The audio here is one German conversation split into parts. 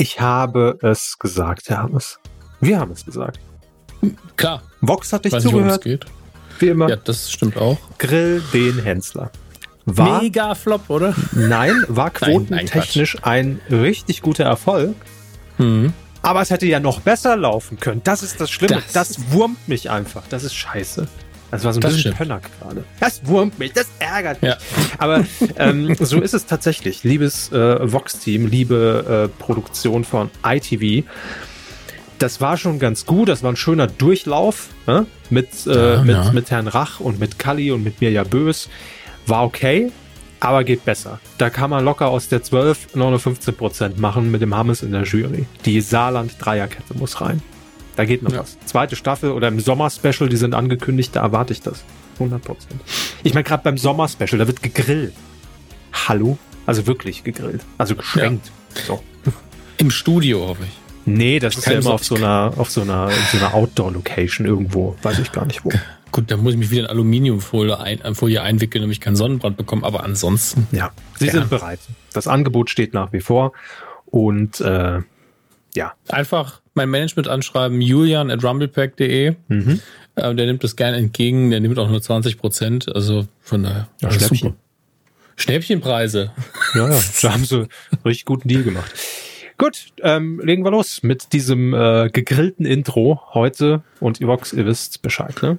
Ich habe es gesagt, Herr Hammers. Wir haben es gesagt. Klar. Vox hat nicht zugehört. Nicht, wie immer. Ja, das stimmt auch. Grill den Hänzler. War mega Flop, oder? Nein, war quotentechnisch ein richtig guter Erfolg. Mhm. Aber es hätte ja noch besser laufen können. Das ist das Schlimme. Das wurmt mich einfach. Das ist scheiße. Das war so ein bisschen Pönner gerade. Das wurmt mich, das ärgert mich. Ja. Aber so ist es tatsächlich. Liebes Vox-Team, liebe Produktion von ITV, das war schon ganz gut. Das war ein schöner Durchlauf mit Herrn Rach und mit Kalli und mit Mirja Bös. War okay, aber geht besser. Da kann man locker aus der 12 noch eine 15% machen mit dem Hammes in der Jury. Die Saarland-Dreierkette muss rein. Da geht noch was. Zweite Staffel oder im Sommer-Special, die sind angekündigt, da erwarte ich das. 100%. Ich meine, gerade beim Sommer-Special, da wird gegrillt. Hallo? Also wirklich gegrillt. Also geschwenkt. Ja. So. Im Studio, hoffe ich. Nee, das ist ja immer auf so einer Outdoor-Location irgendwo. Weiß ich gar nicht wo. Gut, da muss ich mich wieder in Aluminiumfolie einwickeln, damit ich keinen Sonnenbrand bekomme. Aber ansonsten... Ja, Sie sind bereit. Das Angebot steht nach wie vor. Und einfach... mein Management anschreiben, julian@rumblepack.de. Mhm. Der nimmt das gerne entgegen, der nimmt auch nur 20%, also von daher. Ja, Schnäppchen. Schnäppchenpreise. Ja, da haben sie einen richtig guten Deal gemacht. Gut, legen wir los mit diesem gegrillten Intro heute und Vox, ihr wisst Bescheid, ne?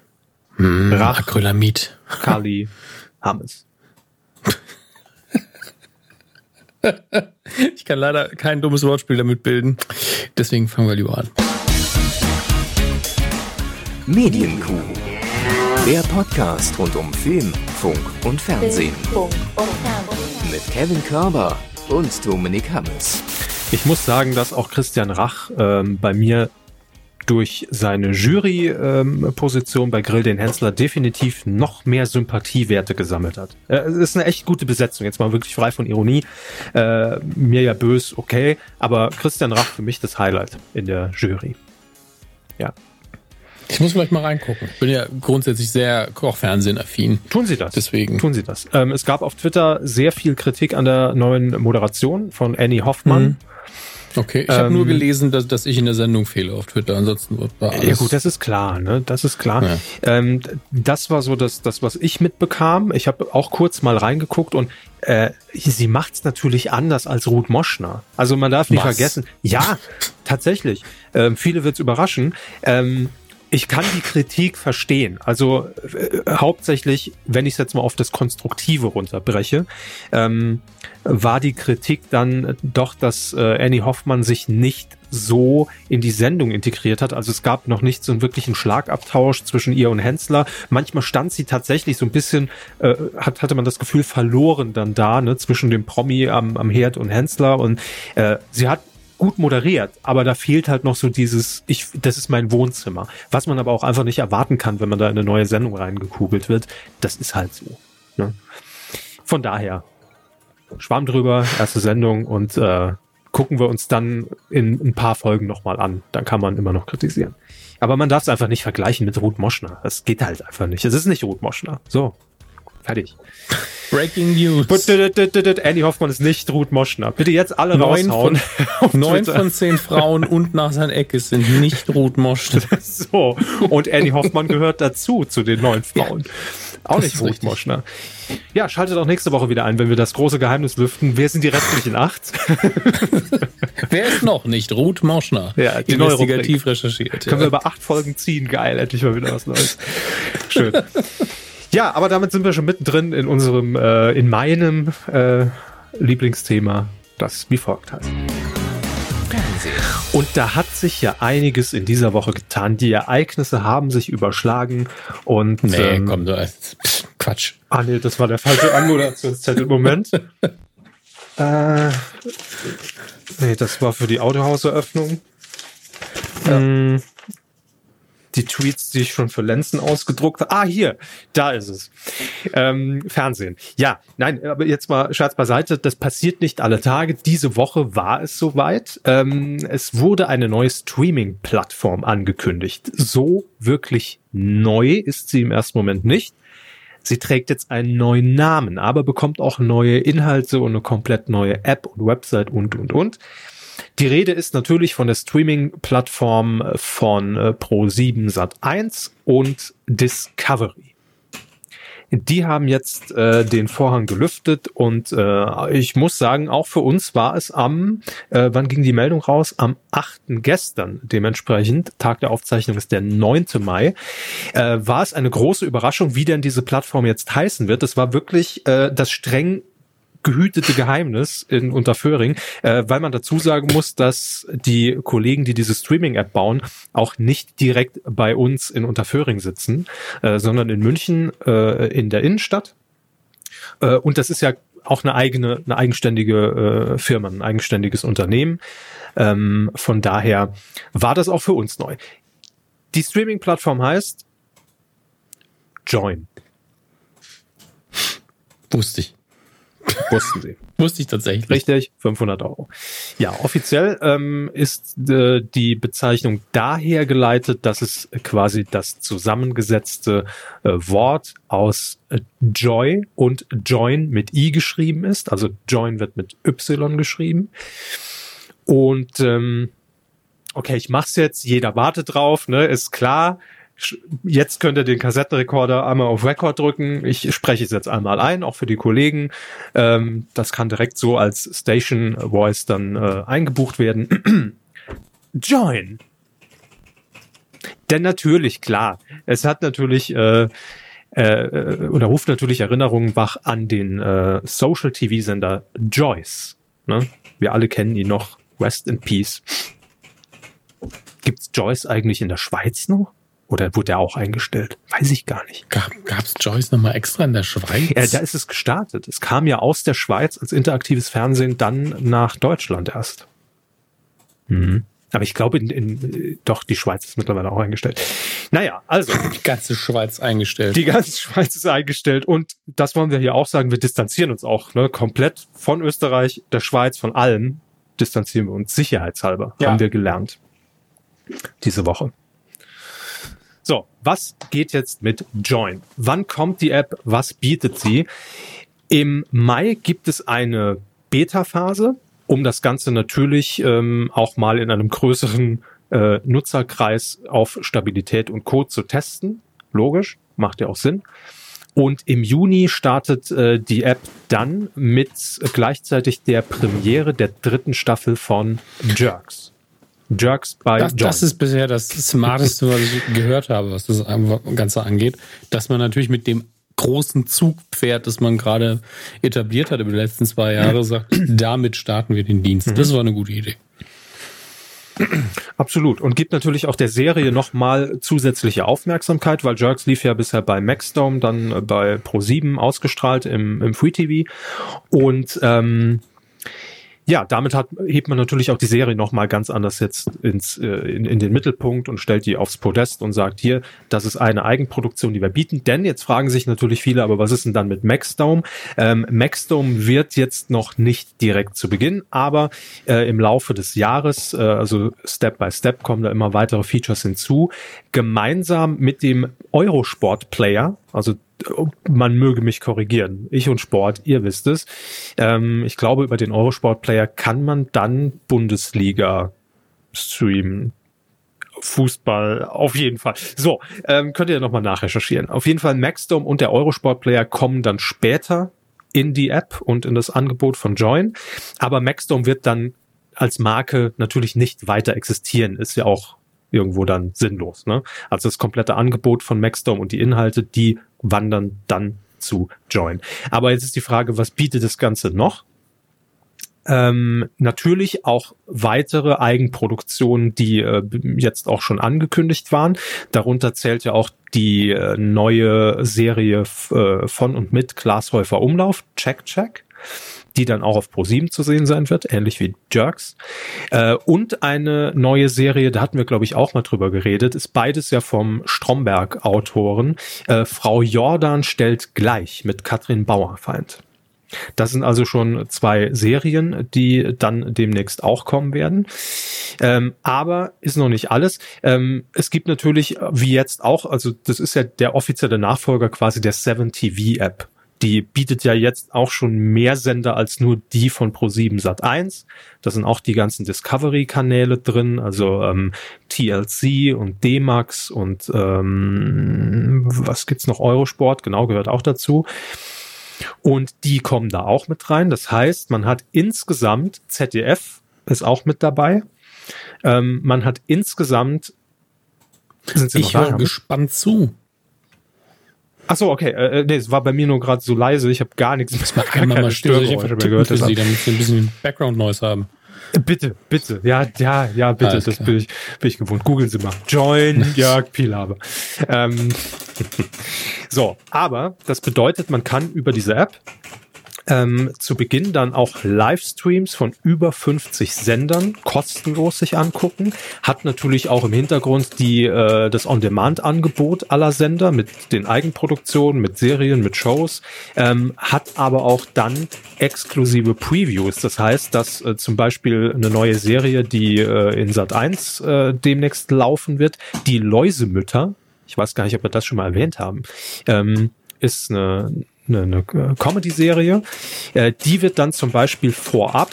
Rach, Acrylamid, Kali, Hammes. Ich kann leider kein dummes Wortspiel damit bilden. Deswegen fangen wir lieber an. Medienkuh. Der Podcast rund um Film, Funk und Fernsehen. Mit Kevin Körber und Dominik Hammers. Ich muss sagen, dass auch Christian Rach bei mir durch seine Jury-Position bei Grill den Hänzler definitiv noch mehr Sympathiewerte gesammelt hat. Es ist eine echt gute Besetzung, jetzt mal wirklich frei von Ironie. Mirja Bös, okay, aber Christian Rach für mich das Highlight in der Jury. Ja. Ich muss vielleicht mal reingucken. Ich bin ja grundsätzlich sehr Kochfernsehen-affin. Tun Sie das. Deswegen. Tun Sie das. Es gab auf Twitter sehr viel Kritik an der neuen Moderation von Annie Hoffmann. Mhm. Okay, ich habe nur gelesen, dass ich in der Sendung fehle auf Twitter, ansonsten war alles... Ja gut, das ist klar, ne? Das ist klar. Ja. Das war so das, was ich mitbekam. Ich habe auch kurz mal reingeguckt und sie macht's natürlich anders als Ruth Moschner. Also man darf nicht vergessen... Ja, tatsächlich. Viele wird's überraschen. Ich kann die Kritik verstehen. Also hauptsächlich, wenn ich es jetzt mal auf das Konstruktive runterbreche, war die Kritik dann doch, dass Annie Hoffmann sich nicht so in die Sendung integriert hat. Also es gab noch nicht so einen wirklichen Schlagabtausch zwischen ihr und Hänzler. Manchmal stand sie tatsächlich so ein bisschen, hatte man das Gefühl, verloren dann da, ne, zwischen dem Promi am Herd und Hänzler. Und sie hat gut moderiert, aber da fehlt halt noch so dieses, das ist mein Wohnzimmer. Was man aber auch einfach nicht erwarten kann, wenn man da in eine neue Sendung reingekugelt wird. Das ist halt so. Ne? Von daher, Schwamm drüber, erste Sendung und gucken wir uns dann in ein paar Folgen nochmal an. Dann kann man immer noch kritisieren. Aber man darf es einfach nicht vergleichen mit Ruth Moschner. Das geht halt einfach nicht. Es ist nicht Ruth Moschner. So. Fertig. Breaking News. Annie Hoffmann ist nicht Ruth Moschner. Bitte jetzt alle 9 raushauen. 9 von 10 Frauen und nach seiner Ecke sind nicht Ruth Moschner. So. Und Annie Hoffmann gehört dazu, zu den 9 Frauen. Ja, auch nicht Ruth Moschner. Ja, schaltet auch nächste Woche wieder ein, wenn wir das große Geheimnis lüften. Wer sind die restlichen 8? Wer ist noch nicht Ruth Moschner? Ja, die investigativ recherchiert. Können wir über 8 Folgen ziehen. Geil, endlich mal wieder was Neues. Schön. Ja, aber damit sind wir schon mittendrin in unserem, in meinem Lieblingsthema, das wie folgt heißt. Und da hat sich ja einiges in dieser Woche getan. Die Ereignisse haben sich überschlagen und... Nee, komm, du Quatsch. Ah nee, das war der falsche Anmoderationszettel. Moment. Nee, das war für die Autohauseröffnung. Ja. Die Tweets, die ich schon für Lenzen ausgedruckt habe. Ah, hier, da ist es. Fernsehen. Ja, nein, aber jetzt mal Scherz beiseite. Das passiert nicht alle Tage. Diese Woche war es soweit. Es wurde eine neue Streaming-Plattform angekündigt. So wirklich neu ist sie im ersten Moment nicht. Sie trägt jetzt einen neuen Namen, aber bekommt auch neue Inhalte und eine komplett neue App und Website und. Die Rede ist natürlich von der Streaming-Plattform von ProSieben Sat1 und Discovery. Die haben jetzt den Vorhang gelüftet und ich muss sagen, auch für uns war es am, wann ging die Meldung raus? Am 8. gestern, dementsprechend, Tag der Aufzeichnung ist der 9. Mai, war es eine große Überraschung, wie denn diese Plattform jetzt heißen wird. Das war wirklich das streng gehütete Geheimnis in Unterföhring, weil man dazu sagen muss, dass die Kollegen, die diese Streaming-App bauen, auch nicht direkt bei uns in Unterföhring sitzen, sondern in München in der Innenstadt. Und das ist ja auch eine eigenständige Firma, ein eigenständiges Unternehmen. Von daher war das auch für uns neu. Die Streaming-Plattform heißt Joyn. Wusste ich. Wussten sie. Wusste ich tatsächlich. Richtig, 500 €. Ja, offiziell ist die Bezeichnung daher geleitet, dass es quasi das zusammengesetzte Wort aus Joy und Join mit I geschrieben ist. Also Join wird mit Y geschrieben. Und okay, ich mach's jetzt. Jeder wartet drauf, ne? Ist klar. Jetzt könnt ihr den Kassettenrekorder einmal auf Record drücken. Ich spreche es jetzt einmal ein, auch für die Kollegen. Das kann direkt so als Station Voice dann eingebucht werden. Joyn. Denn natürlich, klar, es hat natürlich oder ruft natürlich Erinnerungen wach an den Social-TV-Sender Joyce. Ne? Wir alle kennen ihn noch. Rest in Peace. Gibt's Joyce eigentlich in der Schweiz noch? Oder wurde er auch eingestellt? Weiß ich gar nicht. Gab's Joyce nochmal extra in der Schweiz? Ja, da ist es gestartet. Es kam ja aus der Schweiz als interaktives Fernsehen dann nach Deutschland erst. Mhm. Aber ich glaube, doch, die Schweiz ist mittlerweile auch eingestellt. Naja, also. Die ganze Schweiz eingestellt. Die ganze Schweiz ist eingestellt. Und das wollen wir hier auch sagen. Wir distanzieren uns auch, ne, komplett von Österreich, der Schweiz, von allem distanzieren wir uns sicherheitshalber. Ja. Haben wir gelernt. Diese Woche. So, was geht jetzt mit Joyn? Wann kommt die App? Was bietet sie? Im Mai gibt es eine Beta-Phase, um das Ganze natürlich auch mal in einem größeren Nutzerkreis auf Stabilität und Co. zu testen. Logisch, macht ja auch Sinn. Und im Juni startet die App dann mit gleichzeitig der Premiere der 3. Staffel von Jerks. Jerks bei Joyn. Das ist bisher das Smarteste, was ich gehört habe, was das Ganze angeht. Dass man natürlich mit dem großen Zugpferd, das man gerade etabliert hat über die letzten 2 Jahre, sagt, damit starten wir den Dienst. Das war eine gute Idee. Absolut. Und gibt natürlich auch der Serie nochmal zusätzliche Aufmerksamkeit, weil Jerks lief ja bisher bei Maxdome, dann bei ProSieben ausgestrahlt im Free-TV. Und ja, damit hebt man natürlich auch die Serie nochmal ganz anders jetzt in den Mittelpunkt und stellt die aufs Podest und sagt hier, das ist eine Eigenproduktion, die wir bieten. Denn jetzt fragen sich natürlich viele, aber was ist denn dann mit Maxdome? Maxdome wird jetzt noch nicht direkt zu Beginn, aber im Laufe des Jahres, also Step by Step, kommen da immer weitere Features hinzu. Gemeinsam mit dem Eurosport Player, also man möge mich korrigieren. Ich und Sport, ihr wisst es. Ich glaube, über den Eurosport-Player kann man dann Bundesliga streamen. Fußball, auf jeden Fall. So, könnt ihr nochmal nachrecherchieren. Auf jeden Fall, Maxdome und der Eurosport-Player kommen dann später in die App und in das Angebot von Joyn. Aber Maxdome wird dann als Marke natürlich nicht weiter existieren. Ist ja auch irgendwo dann sinnlos, ne? Also das komplette Angebot von Maxdome und die Inhalte, die wandern dann zu Joyn. Aber jetzt ist die Frage, was bietet das Ganze noch? Natürlich auch weitere Eigenproduktionen, die jetzt auch schon angekündigt waren. Darunter zählt ja auch die neue Serie von und mit Glashäufer Umlauf, Check, die dann auch auf ProSieben zu sehen sein wird, ähnlich wie Jerks. Und eine neue Serie, da hatten wir, glaube ich, auch mal drüber geredet, ist beides ja vom Stromberg-Autoren. Frau Jordan stellt gleich mit Katrin Feind. Das sind also schon 2 Serien, die dann demnächst auch kommen werden. Aber ist noch nicht alles. Es gibt natürlich, wie jetzt auch, also das ist ja der offizielle Nachfolger quasi der 7TV-App. die bietet ja jetzt auch schon mehr Sender als nur die von ProSieben Sat1. Da sind auch die ganzen Discovery-Kanäle drin, also TLC und D-Max und was gibt's noch? Eurosport, genau, gehört auch dazu. Und die kommen da auch mit rein. Das heißt, man hat insgesamt, ZDF ist auch mit dabei, man hat insgesamt... Ich höre gespannt zu. Ach so, okay. Nee, es war bei mir nur gerade so leise. Ich habe gar nichts. Ich mag einmal mal stören. Ich habe Tippen für Sie, damit Sie ein bisschen Background-Noise haben. Bitte. Ja, bitte. Alles das klar. Bin ich gewohnt. Googeln Sie mal. Joyn Jörg Pilawa. So, aber das bedeutet, man kann über diese App zu Beginn dann auch Livestreams von über 50 Sendern kostenlos sich angucken. Hat natürlich auch im Hintergrund das On-Demand-Angebot aller Sender mit den Eigenproduktionen, mit Serien, mit Shows. Hat aber auch dann exklusive Previews. Das heißt, dass zum Beispiel eine neue Serie, die in Sat1 demnächst laufen wird, die Läusemütter, ich weiß gar nicht, ob wir das schon mal erwähnt haben, ist eine Comedy-Serie, die wird dann zum Beispiel vorab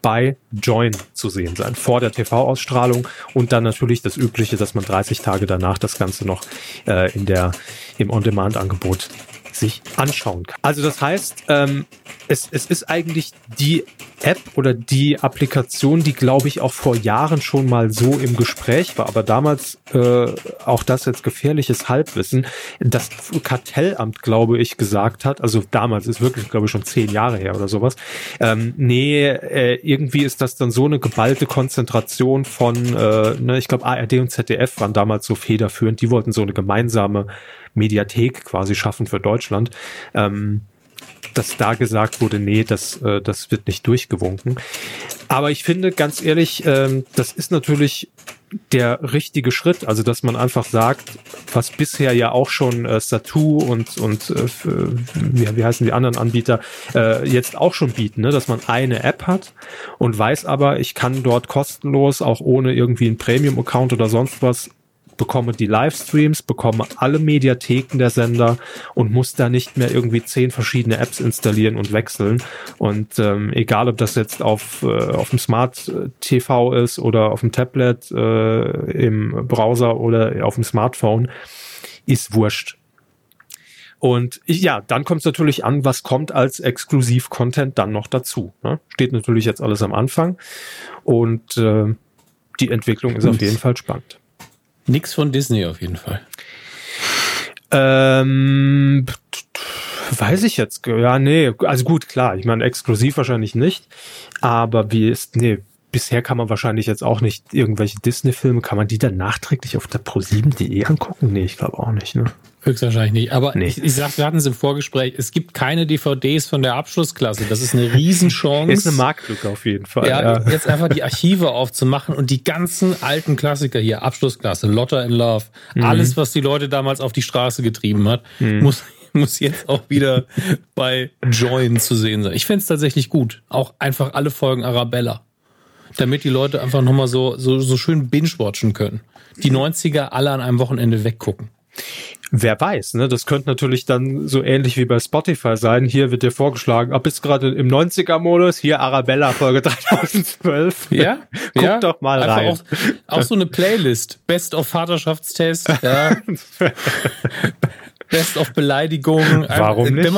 bei Joyn zu sehen sein, vor der TV-Ausstrahlung und dann natürlich das Übliche, dass man 30 Tage danach das Ganze noch im On-Demand-Angebot sich anschauen kann. Also das heißt, es ist eigentlich die App oder die Applikation, die, glaube ich, auch vor Jahren schon mal so im Gespräch war, aber damals, auch das jetzt gefährliches Halbwissen, das Kartellamt, glaube ich, gesagt hat, also damals ist wirklich, glaube ich, schon 10 Jahre her oder sowas, irgendwie ist das dann so eine geballte Konzentration von, ich glaube, ARD und ZDF waren damals so federführend, die wollten so eine gemeinsame Mediathek quasi schaffen für Deutschland, dass da gesagt wurde, nee, das wird nicht durchgewunken. Aber ich finde, ganz ehrlich, das ist natürlich der richtige Schritt, also dass man einfach sagt, was bisher ja auch schon Satu und wie heißen die anderen Anbieter jetzt auch schon bieten, ne? Dass man eine App hat und weiß aber, ich kann dort kostenlos, auch ohne irgendwie einen Premium-Account oder sonst was, bekomme die Livestreams, bekomme alle Mediatheken der Sender und muss da nicht mehr irgendwie 10 verschiedene Apps installieren und wechseln. Und egal, ob das jetzt auf dem Smart TV ist oder auf dem Tablet, im Browser oder auf dem Smartphone, ist wurscht. Und dann kommt es natürlich an, was kommt als Exklusiv-Content dann noch dazu. Ne? Steht natürlich jetzt alles am Anfang und die Entwicklung ist auf jeden Fall spannend. Nix von Disney auf jeden Fall. Weiß ich jetzt. Ja, nee. Also gut, klar. Ich meine, exklusiv wahrscheinlich nicht. Aber bisher kann man wahrscheinlich jetzt auch nicht irgendwelche Disney-Filme, kann man die dann nachträglich auf der ProSieben.de angucken? Nee, ich glaube auch nicht, ne? Höchstwahrscheinlich nicht. Aber nee. Ich sagte, wir hatten es im Vorgespräch, es gibt keine DVDs von der Abschlussklasse. Das ist eine Riesenchance. Ist eine Marktlücke auf jeden Fall. Ja, jetzt einfach die Archive aufzumachen und die ganzen alten Klassiker hier, Abschlussklasse, Lotter in Love, alles, was die Leute damals auf die Straße getrieben hat, muss jetzt auch wieder bei Joyn zu sehen sein. Ich fände es tatsächlich gut. Auch einfach alle Folgen Arabella. Damit die Leute einfach nochmal so schön binge-watchen können. Die 90er alle an einem Wochenende weggucken. Wer weiß, ne? Das könnte natürlich dann so ähnlich wie bei Spotify sein. Hier wird dir vorgeschlagen, bist gerade im 90er-Modus, hier Arabella Folge 3012. Ja? Guck doch mal einfach rein. Auch so eine Playlist. Best of Vaterschaftstest. Ja. Best of Beleidigungen. Warum nicht?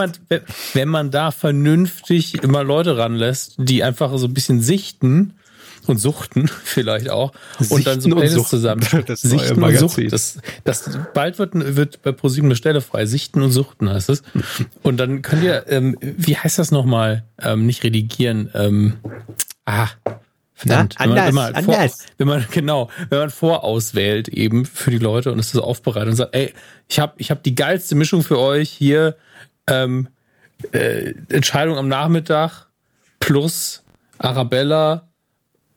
Wenn man da vernünftig immer Leute ranlässt, die einfach so ein bisschen sichten und suchten vielleicht auch und dann so Playlists zusammen. Sichten und Suchten. Das bald wird bei ProSieben eine Stelle frei. Sichten und Suchten heißt es. Und dann könnt ihr, wie heißt das nochmal? Nicht redigieren. Verdammt. Na, anders. Wenn man vorauswählt eben für die Leute und es so aufbereitet und sagt, ey, ich hab die geilste Mischung für euch hier, Entscheidung am Nachmittag plus Arabella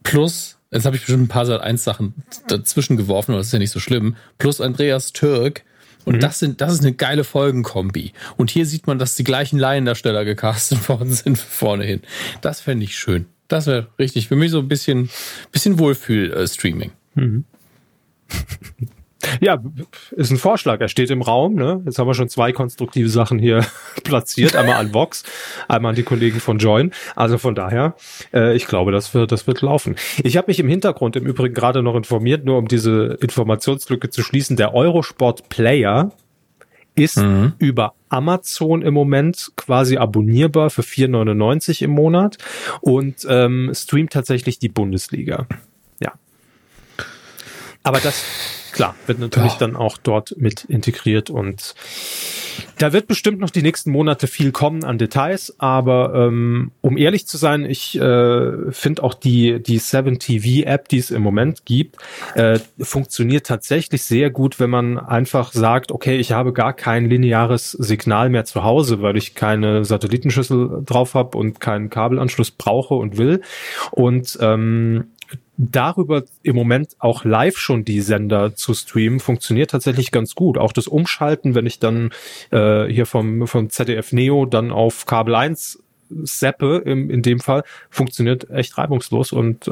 plus, jetzt habe ich bestimmt ein paar Sat1-Sachen dazwischen geworfen, aber das ist ja nicht so schlimm, plus Andreas Türk. Und das ist eine geile Folgenkombi. Und hier sieht man, dass die gleichen Laiendarsteller gecastet worden sind vorne hin. Das fände ich schön. Das wäre richtig für mich so ein bisschen Wohlfühl-Streaming. Mhm. Ja, ist ein Vorschlag. Er steht im Raum. Ne? Jetzt haben wir schon zwei konstruktive Sachen hier platziert. Einmal an Vox, einmal an die Kollegen von Joyn. Also von daher, ich glaube, das wird laufen. Ich habe mich im Hintergrund im Übrigen gerade noch informiert, nur um diese Informationslücke zu schließen. Der Eurosport Player ist über Amazon im Moment quasi abonnierbar für 4,99 im Monat und streamt tatsächlich die Bundesliga. Ja. Aber das... Klar, wird natürlich dann auch dort mit integriert und da wird bestimmt noch die nächsten Monate viel kommen an Details, aber um ehrlich zu sein, ich finde auch die 7TV-App, die es im Moment gibt, funktioniert tatsächlich sehr gut, wenn man einfach sagt, okay, ich habe gar kein lineares Signal mehr zu Hause, weil ich keine Satellitenschüssel drauf habe und keinen Kabelanschluss brauche und will und darüber im Moment auch live schon die Sender zu streamen, funktioniert tatsächlich ganz gut. Auch das Umschalten, wenn ich dann hier vom ZDF Neo dann auf Kabel 1 zappe, in dem Fall, funktioniert echt reibungslos und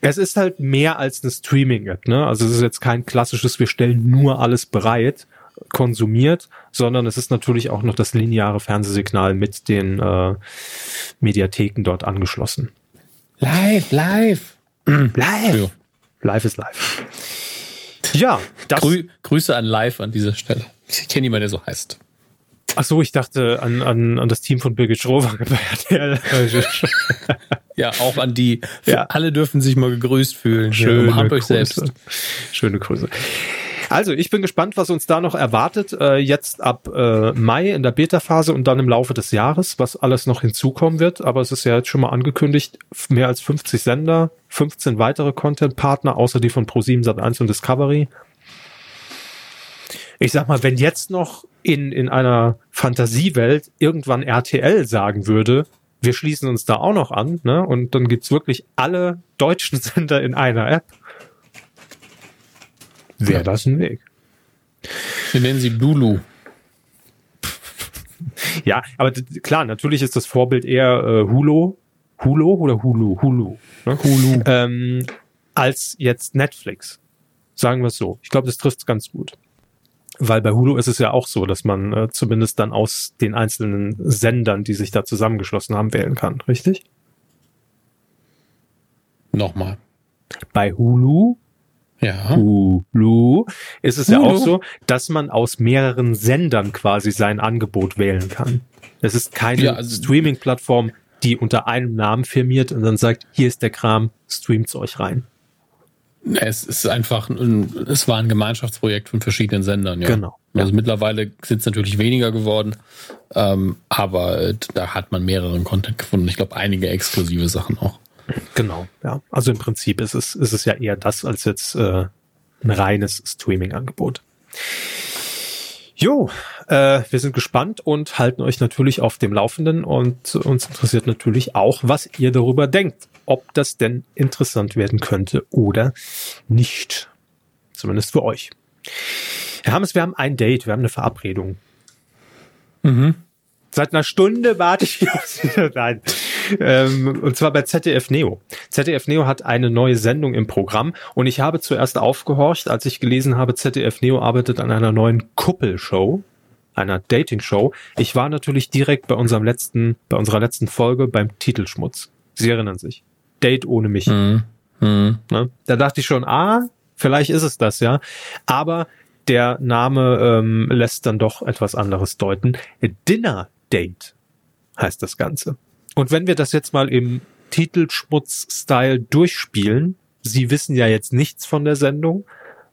es ist halt mehr als eine Streaming-App, ne? Also es ist jetzt kein klassisches, wir stellen nur alles bereit, konsumiert, sondern es ist natürlich auch noch das lineare Fernsehsignal mit den Mediatheken dort angeschlossen. Live. Ja. Live ist live. Ja, das Grüße an Live an dieser Stelle. Ich kenne niemanden, der so heißt. Ach so, ich dachte an das Team von Birgit Schrover. Ja, auch an die. Ja. Alle dürfen sich mal gegrüßt fühlen. Schön, umarmt euch selbst. Schöne Grüße. Also, ich bin gespannt, was uns da noch erwartet. Jetzt ab Mai in der Beta-Phase und dann im Laufe des Jahres, was alles noch hinzukommen wird. Aber es ist ja jetzt schon mal angekündigt, mehr als 50 Sender, 15 weitere Content-Partner, außer die von ProSieben, Sat1 und Discovery. Ich sag mal, wenn jetzt noch in einer Fantasiewelt irgendwann RTL sagen würde, wir schließen uns da auch noch an, ne? Und dann gibt's wirklich alle deutschen Sender in einer App. Wäre das ein Weg. Wir nennen sie Lulu. Ja, aber klar, natürlich ist das Vorbild eher Hulu. Hulu oder Hulu? Hulu. Ne? Hulu. Als jetzt Netflix. Sagen wir es so. Ich glaube, das trifft es ganz gut. Weil bei Hulu ist es ja auch so, dass man zumindest dann aus den einzelnen Sendern, die sich da zusammengeschlossen haben, wählen kann. Richtig? Nochmal. Bei Hulu... Ja. Hulu ist es ja auch so, dass man aus mehreren Sendern quasi sein Angebot wählen kann. Es ist keine Streaming-Plattform, die unter einem Namen firmiert und dann sagt, hier ist der Kram, streamt's euch rein. Es ist einfach, es war ein Gemeinschaftsprojekt von verschiedenen Sendern. Ja. Genau. Also mittlerweile sind es natürlich weniger geworden, aber da hat man mehreren Content gefunden. Ich glaube, einige exklusive Sachen auch. Genau, ja. Also im Prinzip ist es ja eher das als jetzt ein reines Streaming-Angebot. Jo, wir sind gespannt und halten euch natürlich auf dem Laufenden und uns interessiert natürlich auch, was ihr darüber denkt, ob das denn interessant werden könnte oder nicht. Zumindest für euch. Herr Hammers, wir haben ein Date, wir haben eine Verabredung. Mhm. Seit einer Stunde warte ich auf Sie. Nein. Und zwar bei ZDF Neo. ZDF Neo hat eine neue Sendung im Programm und ich habe zuerst aufgehorcht, als ich gelesen habe, ZDF Neo arbeitet an einer neuen Kuppelshow, einer Dating-Show. Ich war natürlich direkt bei unserer letzten Folge beim Titelschmutz. Sie erinnern sich. Date ohne mich. Ne? Da dachte ich schon, vielleicht ist es das, ja. Aber der Name lässt dann doch etwas anderes deuten. Dinner Date heißt das Ganze. Und wenn wir das jetzt mal im Titelschmutz-Style durchspielen, Sie wissen ja jetzt nichts von der Sendung,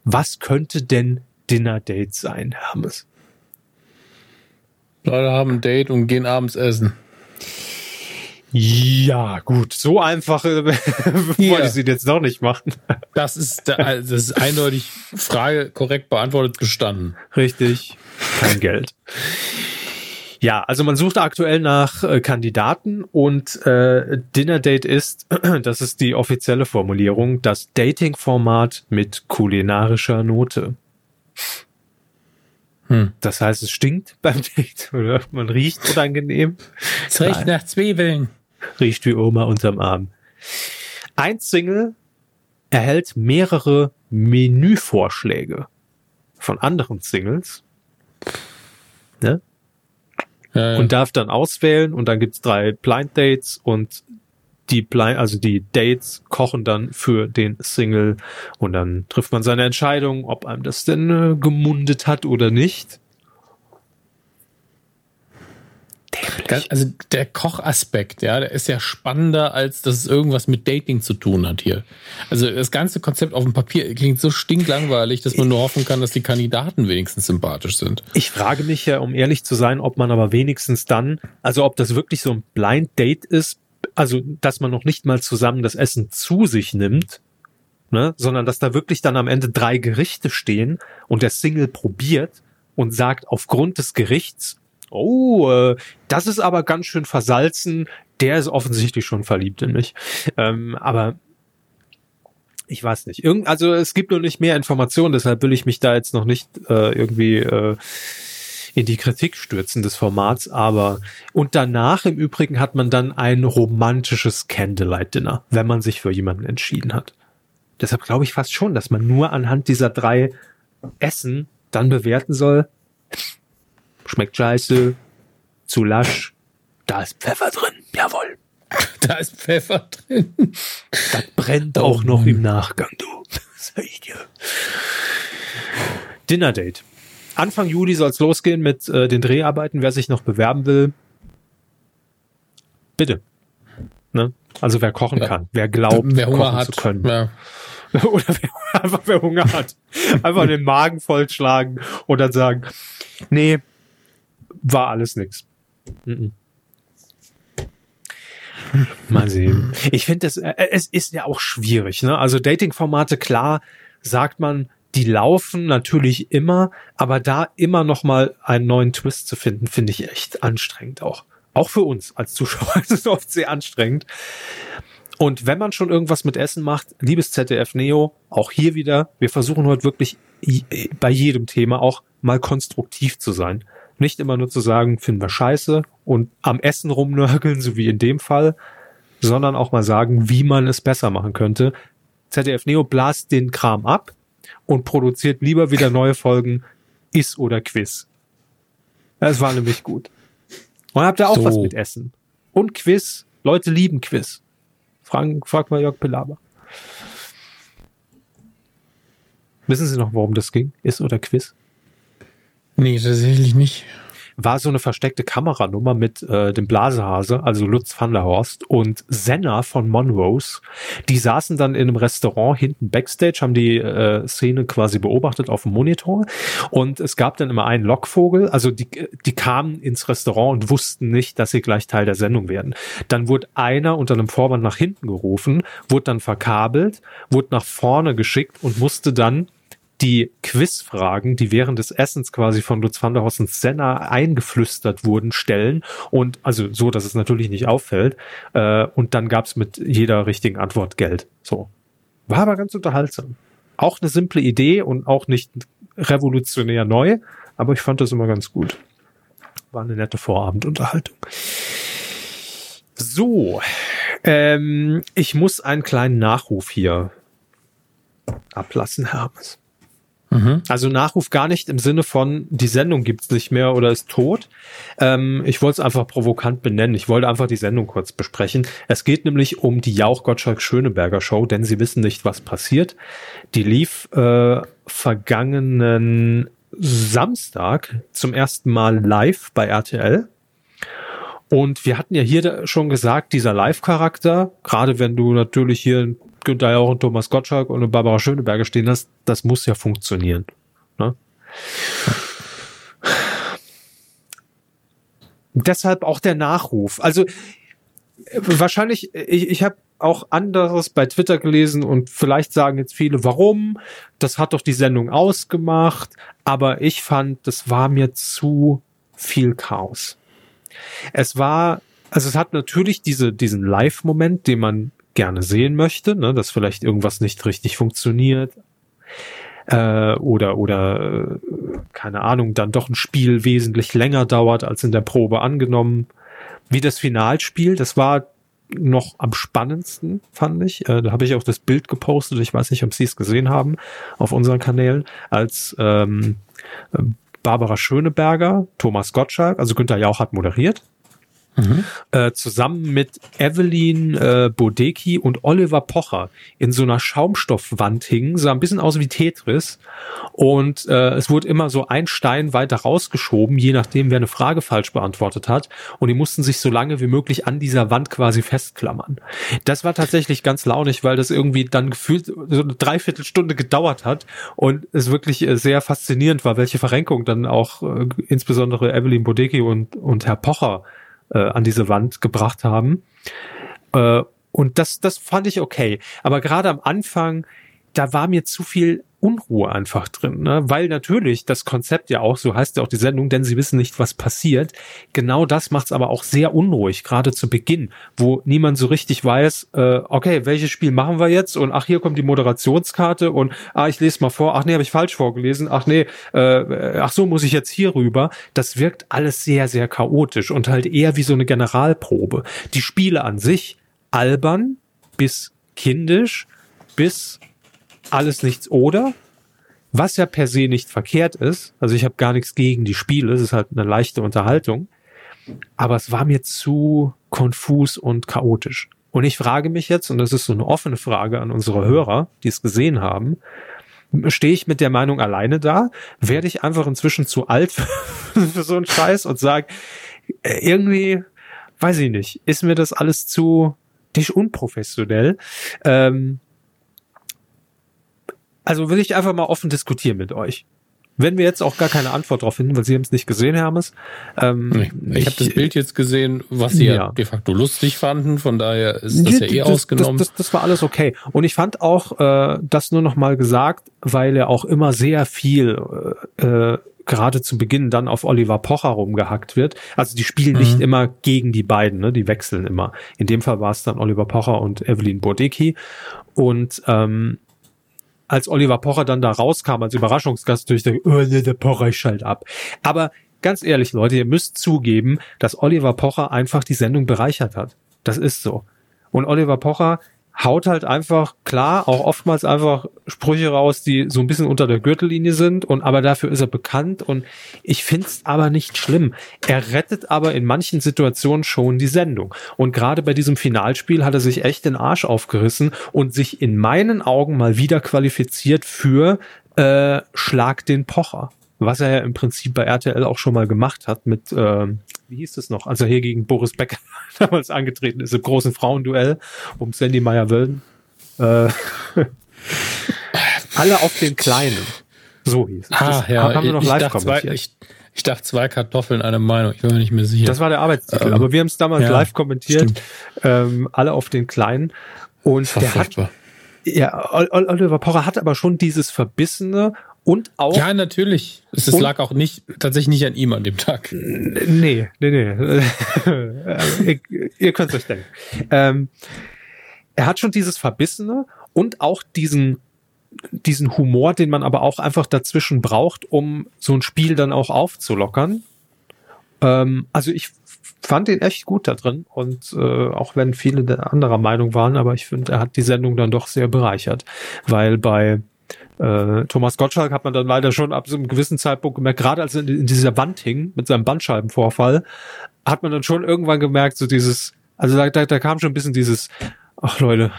was könnte denn Dinner Date sein, Herr Hammes? Leute haben ein Date und gehen abends essen. Ja, gut, so einfach wollte ich sie jetzt noch nicht machen. Das ist eindeutig Frage korrekt beantwortet gestanden. Richtig, kein Geld. Ja, also man sucht aktuell nach Kandidaten und Dinner Date ist, das ist die offizielle Formulierung, das Dating-Format mit kulinarischer Note. Das heißt, es stinkt beim Date, oder? Man riecht unangenehm. Es riecht nach Zwiebeln. Riecht wie Oma unterm Arm. Ein Single, erhält mehrere Menüvorschläge von anderen Singles, ne? Ja, ja. Und darf dann auswählen und dann gibt's 3 Blind Dates und die Dates kochen dann für den Single und dann trifft man seine Entscheidung, ob einem das denn gemundet hat oder nicht. Also der Kochaspekt, ja, der ist ja spannender, als dass es irgendwas mit Dating zu tun hat hier. Also das ganze Konzept auf dem Papier klingt so stinklangweilig, dass man nur hoffen kann, dass die Kandidaten wenigstens sympathisch sind. Ich frage mich ja, um ehrlich zu sein, ob man aber wenigstens dann, also ob das wirklich so ein Blind Date ist, also dass man noch nicht mal zusammen das Essen zu sich nimmt, ne, sondern dass da wirklich dann am Ende 3 Gerichte stehen und der Single probiert und sagt aufgrund des Gerichts, das ist aber ganz schön versalzen. Der ist offensichtlich schon verliebt in mich. Aber ich weiß nicht. Also es gibt noch nicht mehr Informationen, deshalb will ich mich da jetzt noch nicht irgendwie in die Kritik stürzen des Formats. Aber und danach im Übrigen hat man dann ein romantisches Candlelight-Dinner, wenn man sich für jemanden entschieden hat. Deshalb glaube ich fast schon, dass man nur anhand dieser 3 Essen dann bewerten soll, schmeckt scheiße, zu lasch, da ist Pfeffer drin, jawohl. Da ist Pfeffer drin. Das brennt auch noch im Nachgang, du. Sag ich dir. Dinner Date. Anfang Juli soll es losgehen mit den Dreharbeiten. Wer sich noch bewerben will, bitte. Ne? Also wer kochen kann, wer glaubt, wer Hunger kochen hat, zu können. Ja. Oder wer Hunger hat. Einfach den Magen vollschlagen und dann sagen, nee, war alles nix. Mal sehen. Ich finde, es ist ja auch schwierig, ne? Also Dating-Formate, klar, sagt man, die laufen natürlich immer, aber da immer nochmal einen neuen Twist zu finden, finde ich echt anstrengend auch. Auch für uns als Zuschauer ist es oft sehr anstrengend. Und wenn man schon irgendwas mit Essen macht, liebes ZDF Neo, auch hier wieder, wir versuchen heute wirklich bei jedem Thema auch mal konstruktiv zu sein. Nicht immer nur zu sagen, finden wir scheiße und am Essen rumnörgeln, so wie in dem Fall, sondern auch mal sagen, wie man es besser machen könnte. ZDF Neo blast den Kram ab und produziert lieber wieder neue Folgen Iss oder Quiz. Das war nämlich gut. Und habt ihr auch so was mit Essen. Und Quiz. Leute lieben Quiz. Frag mal Jörg Pilawa. Wissen Sie noch, worum das ging? Iss oder Quiz? Nee, tatsächlich nicht. War so eine versteckte Kameranummer mit dem Blasehase, also Lutz van der Horst und Senna von Monrose. Die saßen dann in einem Restaurant hinten Backstage, haben die Szene quasi beobachtet auf dem Monitor. Und es gab dann immer einen Lockvogel. Also die kamen ins Restaurant und wussten nicht, dass sie gleich Teil der Sendung werden. Dann wurde einer unter einem Vorwand nach hinten gerufen, wurde dann verkabelt, wurde nach vorne geschickt und musste dann die Quizfragen, die während des Essens quasi von Lutz van der Horst und Senna eingeflüstert wurden, stellen und also so, dass es natürlich nicht auffällt. Und dann gab's mit jeder richtigen Antwort Geld. So. War aber ganz unterhaltsam. Auch eine simple Idee und auch nicht revolutionär neu, aber ich fand das immer ganz gut. War eine nette Vorabendunterhaltung. So. Ich muss einen kleinen Nachruf hier ablassen, Hermes. Also Nachruf gar nicht im Sinne von, die Sendung gibt's nicht mehr oder ist tot. Ich wollte es einfach provokant benennen. Ich wollte einfach die Sendung kurz besprechen. Es geht nämlich um die Jauch-Gottschalk-Schöneberger-Show, denn sie wissen nicht, was passiert. Die lief vergangenen Samstag zum ersten Mal live bei RTL. Und wir hatten ja hier schon gesagt, dieser Live-Charakter, gerade wenn du natürlich hier Günther Jauch und Thomas Gottschalk und Barbara Schöneberger stehen hast, das muss ja funktionieren. Ne? Deshalb auch der Nachruf. Also wahrscheinlich, ich habe auch anderes bei Twitter gelesen und vielleicht sagen jetzt viele, warum? Das hat doch die Sendung ausgemacht. Aber ich fand, das war mir zu viel Chaos. Es war, also es hat natürlich diesen Live-Moment, den man gerne sehen möchte, ne, dass vielleicht irgendwas nicht richtig funktioniert oder keine Ahnung, dann doch ein Spiel wesentlich länger dauert als in der Probe angenommen. Wie das Finalspiel, das war noch am spannendsten, fand ich. Da habe ich auch das Bild gepostet, ich weiß nicht, ob Sie es gesehen haben, auf unseren Kanälen, als Barbara Schöneberger, Thomas Gottschalk, also Günther Jauch hat moderiert, zusammen mit Evelyn Burdecki und Oliver Pocher in so einer Schaumstoffwand hingen, sah ein bisschen aus wie Tetris, und es wurde immer so ein Stein weiter rausgeschoben, je nachdem, wer eine Frage falsch beantwortet hat, und die mussten sich so lange wie möglich an dieser Wand quasi festklammern. Das war tatsächlich ganz launig, weil das irgendwie dann gefühlt so eine Dreiviertelstunde gedauert hat und es wirklich sehr faszinierend war, welche Verrenkung dann auch insbesondere Evelyn Burdecki und Herr Pocher an diese Wand gebracht haben. Und das fand ich okay. Aber gerade am Anfang, da war mir zu viel Unruhe einfach drin, ne? Weil natürlich das Konzept ja auch, so heißt ja auch die Sendung, denn sie wissen nicht, was passiert. Genau das macht es aber auch sehr unruhig, gerade zu Beginn, wo niemand so richtig weiß, okay, welches Spiel machen wir jetzt? Und ach, hier kommt die Moderationskarte und ich lese mal vor, ach nee, habe ich falsch vorgelesen, ach nee, ach so, muss ich jetzt hier rüber. Das wirkt alles sehr, sehr chaotisch und halt eher wie so eine Generalprobe. Die Spiele an sich albern bis kindisch bis alles nichts oder, was ja per se nicht verkehrt ist, also ich habe gar nichts gegen die Spiele, es ist halt eine leichte Unterhaltung, aber es war mir zu konfus und chaotisch. Und ich frage mich jetzt, und das ist so eine offene Frage an unsere Hörer, die es gesehen haben, stehe ich mit der Meinung alleine da? Werde ich einfach inzwischen zu alt für so einen Scheiß und sage, irgendwie, weiß ich nicht, ist mir das alles zu nicht unprofessionell? Also will ich einfach mal offen diskutieren mit euch. Wenn wir jetzt auch gar keine Antwort drauf finden, weil Sie haben es nicht gesehen, Hermes. Ich habe das Bild jetzt gesehen, was Sie ja de facto lustig fanden. Von daher ist das ja ausgenommen. Das war alles okay. Und ich fand auch, das nur noch mal gesagt, weil er auch immer sehr viel gerade zu Beginn dann auf Oliver Pocher rumgehackt wird. Also die spielen nicht immer gegen die beiden, ne? Die wechseln immer. In dem Fall war es dann Oliver Pocher und Evelyn Burdecki. Und als Oliver Pocher dann da rauskam, als Überraschungsgast, ich dachte, oh, der Pocher, ich schalte ab. Aber ganz ehrlich, Leute, ihr müsst zugeben, dass Oliver Pocher einfach die Sendung bereichert hat. Das ist so. Und Oliver Pocher haut halt einfach, klar, auch oftmals einfach Sprüche raus, die so ein bisschen unter der Gürtellinie sind, und aber dafür ist er bekannt, und ich find's aber nicht schlimm. Er rettet aber in manchen Situationen schon die Sendung. Und gerade bei diesem Finalspiel hat er sich echt den Arsch aufgerissen und sich in meinen Augen mal wieder qualifiziert für Schlag den Pocher. Was er ja im Prinzip bei RTL auch schon mal gemacht hat mit, wie hieß das noch, als er hier gegen Boris Becker damals angetreten ist, im großen Frauenduell um Sandy Meyer-Wölden. Alle auf den Kleinen. So hieß es. Ja, haben wir noch live kommentiert. Ich dachte, zwei Kartoffeln, eine Meinung. Ich bin mir nicht mehr sicher. Das war der Arbeitstitel, aber wir haben es damals live kommentiert. Alle auf den Kleinen. Und der hat, Oliver Pocher hat aber schon dieses verbissene. Und auch. Ja, natürlich. Es lag auch tatsächlich nicht an ihm an dem Tag. Nee. Ihr könnt es euch denken. Er hat schon dieses Verbissene und auch diesen Humor, den man aber auch einfach dazwischen braucht, um so ein Spiel dann auch aufzulockern. Also ich fand ihn echt gut da drin, und auch wenn viele anderer Meinung waren, aber ich finde, er hat die Sendung dann doch sehr bereichert, weil bei Thomas Gottschalk hat man dann leider schon ab so einem gewissen Zeitpunkt gemerkt, gerade als er in dieser Wand hing mit seinem Bandscheibenvorfall, hat man dann schon irgendwann gemerkt, so dieses, also da kam schon ein bisschen dieses, ach Leute,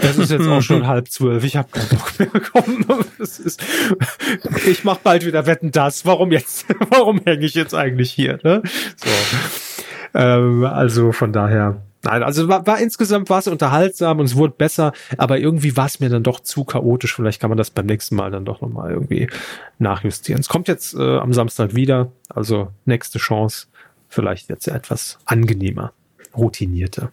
das ist jetzt auch schon 11:30, ich habe keinen Bock mehr bekommen. Ich mache bald wieder Wetten, das. Warum jetzt? Warum hänge ich jetzt eigentlich hier? Ne? So. Also von daher. Nein, also insgesamt war es unterhaltsam und es wurde besser, aber irgendwie war es mir dann doch zu chaotisch. Vielleicht kann man das beim nächsten Mal dann doch nochmal irgendwie nachjustieren. Es kommt jetzt am Samstag wieder, also nächste Chance. Vielleicht wird es ja etwas angenehmer, routinierter.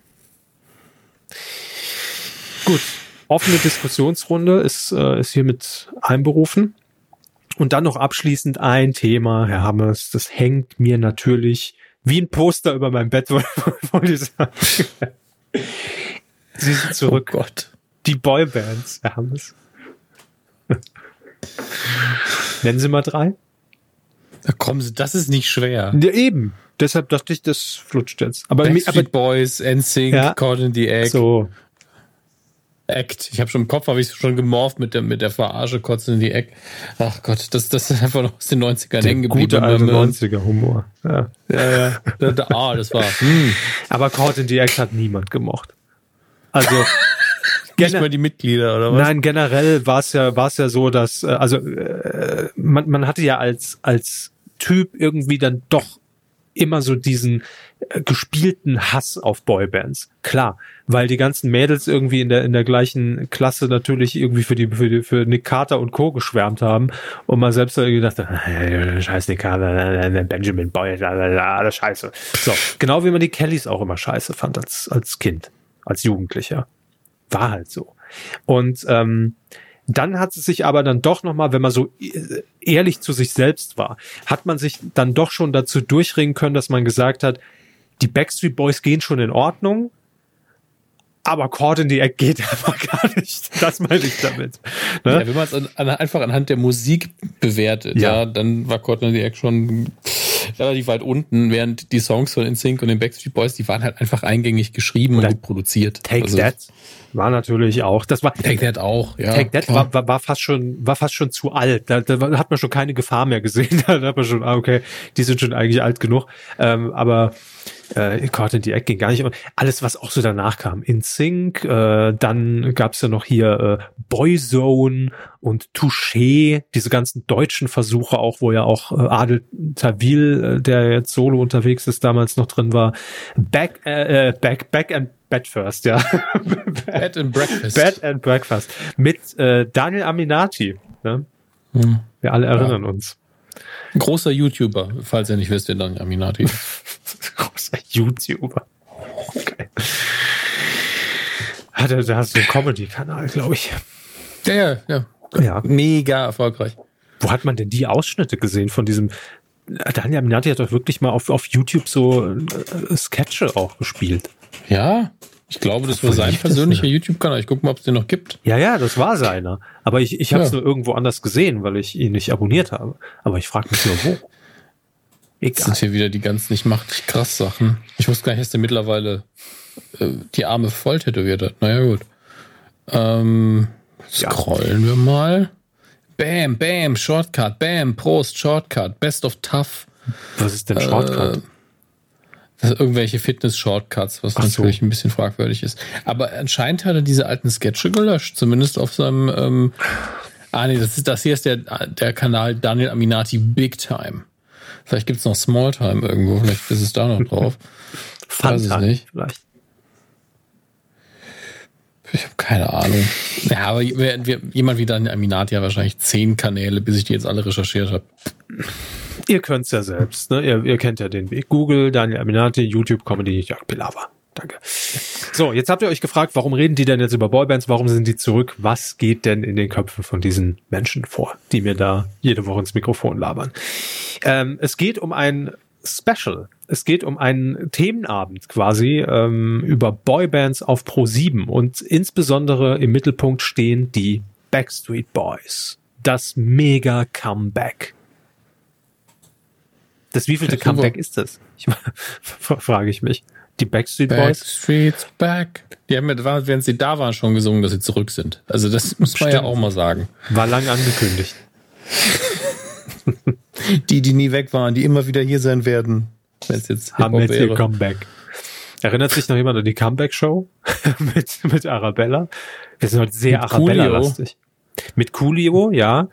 Gut, offene Diskussionsrunde ist hiermit einberufen. Und dann noch abschließend ein Thema, Herr Hammers, das hängt mir natürlich wie ein Poster über meinem Bett, wollte ich sagen. Sie sind zurück. Oh Gott. Die Boybands, Herr Hammes. Nennen Sie mal drei. Da kommen Sie, das ist nicht schwer. Ja, eben. Deshalb dachte ich, das flutscht jetzt. Aber Backstreet Boys, NSYNC, ja. Caught in the Act. So. Act. Ich habe schon im Kopf, habe ich schon gemorpht mit der Verarsche, kotzen in die Ecke. Ach Gott, das ist einfach noch aus den 90ern hängen geblieben. Guter alte 90er-Humor. Ja. Das war's. Aber Caught in the Act hat niemand gemocht. Also nicht mal die Mitglieder, oder was? Nein, generell war es ja so, dass man hatte ja als Typ irgendwie dann doch immer so diesen gespielten Hass auf Boybands. Klar, weil die ganzen Mädels irgendwie in der gleichen Klasse natürlich irgendwie für Nick Carter und Co. geschwärmt haben und man selbst irgendwie dachte, scheiß Nick Carter, Benjamin Boyd, alles scheiße. So, genau wie man die Kellys auch immer scheiße fand als Kind, als Jugendlicher. War halt so. Und dann hat es sich aber dann doch nochmal, wenn man so ehrlich zu sich selbst war, hat man sich dann doch schon dazu durchringen können, dass man gesagt hat, die Backstreet Boys gehen schon in Ordnung, aber Caught in the Act geht einfach gar nicht. Das meine ich damit. Ne? Ja, wenn man es einfach anhand der Musik bewertet, ja, dann war Caught in the Act schon relativ weit unten, während die Songs von NSYNC und den Backstreet Boys, die waren halt einfach eingängig geschrieben und gut produziert. Take That war natürlich auch. Das war Take That auch. Ja, Take That war fast schon zu alt. Da hat man schon keine Gefahr mehr gesehen. Da hat man schon, okay, die sind schon eigentlich alt genug. Aber Caught in the Act ging gar nicht. Aber alles, was auch so danach kam, NSYNC, dann gab's ja noch hier Boyzone und Touché, diese ganzen deutschen Versuche auch, wo ja auch Adel Tawil, der jetzt solo unterwegs ist, damals noch drin war. Back and Bed First, ja. Bed and Breakfast. Bed and Breakfast. Mit Daniel Aminati. Ne? Wir alle erinnern uns. Großer YouTuber, falls ihr nicht wisst, den Daniel Aminati. Großer YouTuber. Okay. Da hast du einen Comedy-Kanal, glaube ich. Ja. Mega erfolgreich. Wo hat man denn die Ausschnitte gesehen von diesem? Daniel Aminati hat doch wirklich mal auf YouTube so Sketche auch gespielt. Ja, ich glaube, das war sein persönlicher YouTube-Kanal. Ich gucke mal, ob es den noch gibt. Ja, das war seiner. Aber ich habe es nur irgendwo anders gesehen, weil ich ihn nicht abonniert habe. Aber ich frage mich nur, wo. Egal. Das sind hier wieder die ganzen krass Sachen. Ich wusste gar nicht, dass der mittlerweile die Arme voll tätowiert hat. Naja, gut. Scrollen wir mal. Bam, Shortcut. Bam, Prost, Shortcut. Best of Tough. Was ist denn Shortcut? Das irgendwelche Fitness-Shortcuts, was natürlich ein bisschen fragwürdig ist. Aber anscheinend hat er diese alten Sketche gelöscht. Zumindest auf seinem... das hier ist der Kanal Daniel Aminati Big Time. Vielleicht gibt es noch Smalltime irgendwo, vielleicht ist es da noch drauf. Weiß es nicht. Vielleicht. Ich habe keine Ahnung. Ja, aber jemand wie Daniel Aminati hat wahrscheinlich 10 Kanäle, bis ich die jetzt alle recherchiert habe. Ihr könnt es ja selbst, ne? Ihr kennt ja den Weg. Google, Daniel Aminati, YouTube, Comedy, Jörg Pilawa. Danke. So, jetzt habt ihr euch gefragt, warum reden die denn jetzt über Boybands? Warum sind die zurück? Was geht denn in den Köpfen von diesen Menschen vor, die mir da jede Woche ins Mikrofon labern? Es geht um ein Special. Es geht um einen Themenabend quasi über Boybands auf ProSieben. Und insbesondere im Mittelpunkt stehen die Backstreet Boys. Das Mega-Comeback. Das wievielte Comeback ist das? Frage ich mich. Die Backstreet Boys. Backstreet's back. Die haben ja, während sie da waren, schon gesungen, dass sie zurück sind. Also das muss man ja auch mal sagen. War lang angekündigt. Die nie weg waren, die immer wieder hier sein werden. Wenn's jetzt haben jetzt ihr Comeback. Erinnert sich noch jemand an die Comeback-Show mit Arabella? Wir sind heute sehr Arabella-lastig. Mit Coolio, ja.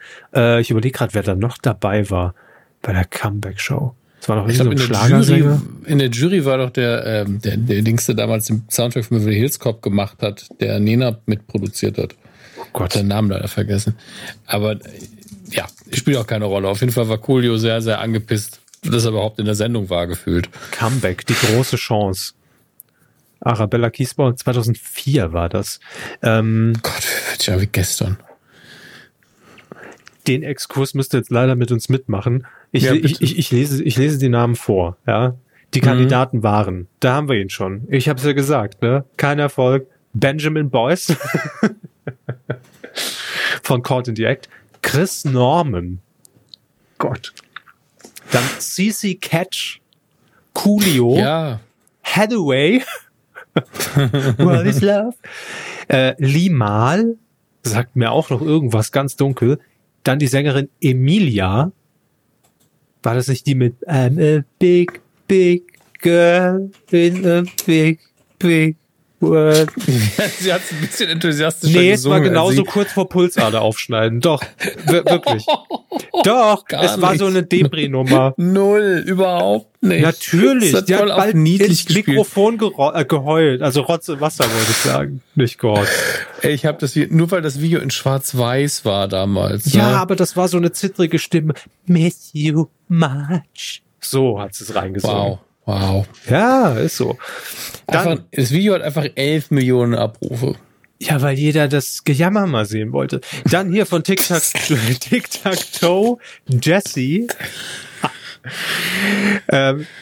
Ich überlege gerade, wer da noch dabei war bei der Comeback-Show. Das war noch nicht so ein Schlagersänger. In der Jury war doch der Dings, der damals den Soundtrack von Beverly Hills Cop gemacht hat, der Nena mitproduziert hat. Oh Gott. Den Namen leider vergessen. Aber ja, spielt auch keine Rolle. Auf jeden Fall war Coolio sehr, sehr angepisst, dass er überhaupt in der Sendung war, gefühlt. Comeback, die große Chance. Arabella Kiesbauer, 2004 war das. Gott, ja, wie gestern. Den Exkurs müsst ihr jetzt leider mit uns mitmachen. Ich lese die Namen vor. Ja, die Kandidaten waren, da haben wir ihn schon. Ich habe es ja gesagt, ne? Kein Erfolg. Benjamin Boyce von Caught in the Act. Chris Norman. Gott. dann CC Catch, Coolio, ja. Hathaway, What is Love, Lee Mal, sagt mir auch noch irgendwas ganz dunkel, dann die Sängerin Emilia, war das nicht die mit I'm a big, big girl in a big, big world. Sie hat es ein bisschen enthusiastischer gesungen. Nee, es war genauso kurz vor Pulsader aufschneiden. Doch, wirklich. Doch, es war so eine Depri-Nummer. Null, überhaupt nicht. Natürlich, die hat bald ins Mikrofon geheult. Also Rotze Wasser, wollte ich sagen. Nicht gehört. Ich hab das Video, nur weil das Video in schwarz-weiß war damals. Ja, ne? Aber das war so eine zittrige Stimme. Miss you much. So hat sie es reingesungen. Wow. Ja, ist so. Dann, einfach, das Video hat einfach 11 Millionen Abrufe. Ja, weil jeder das Gejammer mal sehen wollte. Dann hier von Tic-Tac-Toe, Jesse,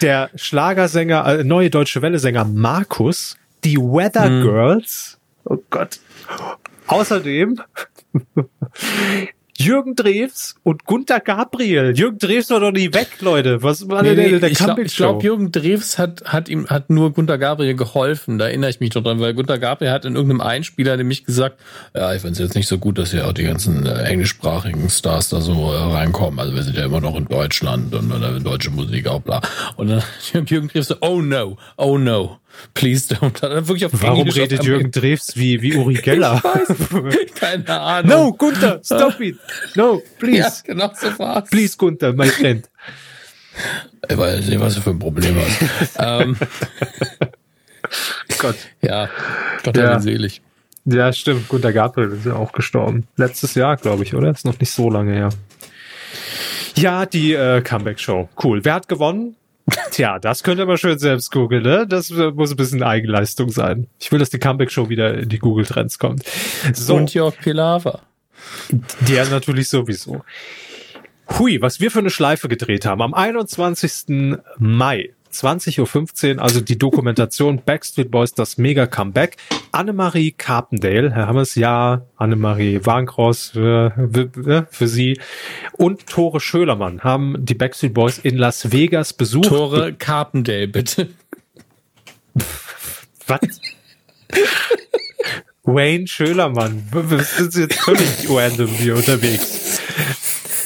der Schlagersänger, neue deutsche Welle-Sänger Markus, die Weather Girls, oh Gott, außerdem Jürgen Drews und Gunter Gabriel. Jürgen Drews war doch nie weg, Leute. Was war denn der Comeback-Show? Ich glaube, Jürgen Drews hat ihm nur Gunter Gabriel geholfen. Da erinnere ich mich noch dran, weil Gunter Gabriel hat in irgendeinem Einspieler nämlich gesagt, ja, ich finde es jetzt nicht so gut, dass hier auch die ganzen englischsprachigen Stars da so reinkommen. Also wir sind ja immer noch in Deutschland und deutsche Musik auch bla. Und dann hat Jürgen Drews so, oh no. Please don't. Warum redet Jürgen Drews wie Uri Geller? Ich weiß, keine Ahnung. No, Gunther, stop it. No, please. Ja, genau so war's. Please, Gunther, mein Freund. Ich weiß nicht, was du für ein Problem hast. Gott. Ja, Gott, ja. Selig. Ja, stimmt. Gunter Gabriel ist ja auch gestorben. Letztes Jahr, glaube ich, oder? Ist noch nicht so lange her. Ja, die Comeback-Show. Cool. Wer hat gewonnen? Tja, das könnt ihr mal schön selbst googeln, ne? Das muss ein bisschen Eigenleistung sein. Ich will, dass die Comeback-Show wieder in die Google-Trends kommt. So. Und Jörg Pilawa. Der natürlich sowieso. Hui, was wir für eine Schleife gedreht haben. Am 21. Mai, 20.15 Uhr, also die Dokumentation Backstreet Boys, das Mega-Comeback. Annemarie Carpendale, Herr Hammers, ja, Annemarie Warnkross für Sie und Tore Schölermann haben die Backstreet Boys in Las Vegas besucht. Tore Carpendale, bitte. Was? Wayne Schölermann. Wir sind jetzt völlig random hier unterwegs.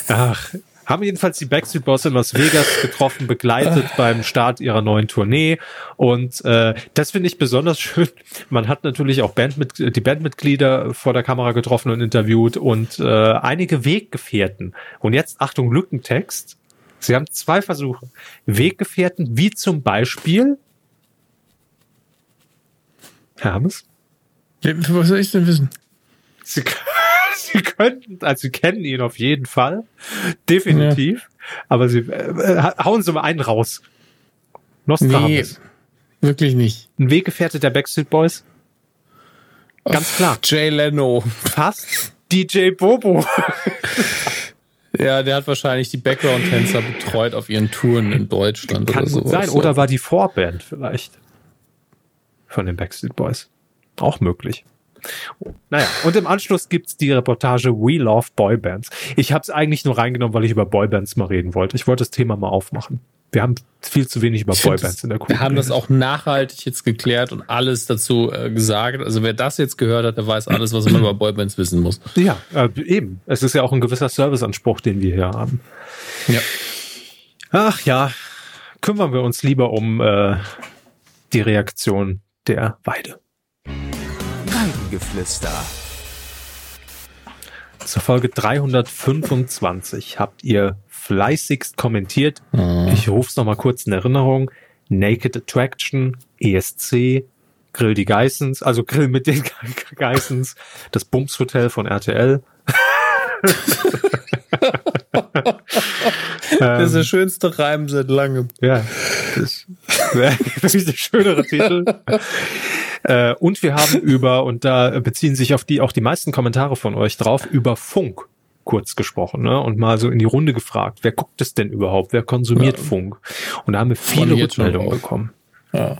Ach, haben jedenfalls die Backstreet Boys in Las Vegas getroffen, begleitet beim Start ihrer neuen Tournee. Und das finde ich besonders schön. Man hat natürlich auch die Bandmitglieder vor der Kamera getroffen und interviewt und einige Weggefährten. Und jetzt, Achtung, Lückentext. Sie haben 2 Versuche. Weggefährten wie zum Beispiel Hermes? Was soll ich denn wissen? Sie könnten, also sie kennen ihn auf jeden Fall, definitiv, ja. Aber sie hauen sie mal einen raus. Nostradamus. Nee, wirklich nicht. Ein Weggefährte der Backstreet Boys? Ganz klar. Jay Leno. Fast DJ Bobo. Ja, der hat wahrscheinlich die Background-Tänzer betreut auf ihren Touren in Deutschland. Kann oder so. Sein, oder war die Vorband vielleicht von den Backstreet Boys. Auch möglich. Naja, und im Anschluss gibt's die Reportage We Love Boybands. Ich hab's eigentlich nur reingenommen, weil ich über Boybands mal reden wollte. Ich wollte das Thema mal aufmachen. Wir haben viel zu wenig über Boybands in der Kultur. Wir haben das auch nachhaltig jetzt geklärt und alles dazu gesagt. Also wer das jetzt gehört hat, der weiß alles, was man über Boybands wissen muss. Ja, eben. Es ist ja auch ein gewisser Serviceanspruch, den wir hier haben. Ja. Ach ja, kümmern wir uns lieber um die Reaktion der Weide. Geflüster. Zur Folge 325 habt ihr fleißigst kommentiert. Ich ruf's nochmal kurz in Erinnerung. Naked Attraction, ESC, Grill die Geissens, also Grill mit den Geissens, das Bumshotel von RTL. Das ist der schönste Reim seit langem. Ja, das ist der schönere Titel. Und wir haben und da beziehen sich auf die auch die meisten Kommentare von euch drauf, über Funk kurz gesprochen, ne? Und mal so in die Runde gefragt, wer guckt es denn überhaupt? Wer konsumiert Funk? Und da haben wir viele Rückmeldungen bekommen. Ja.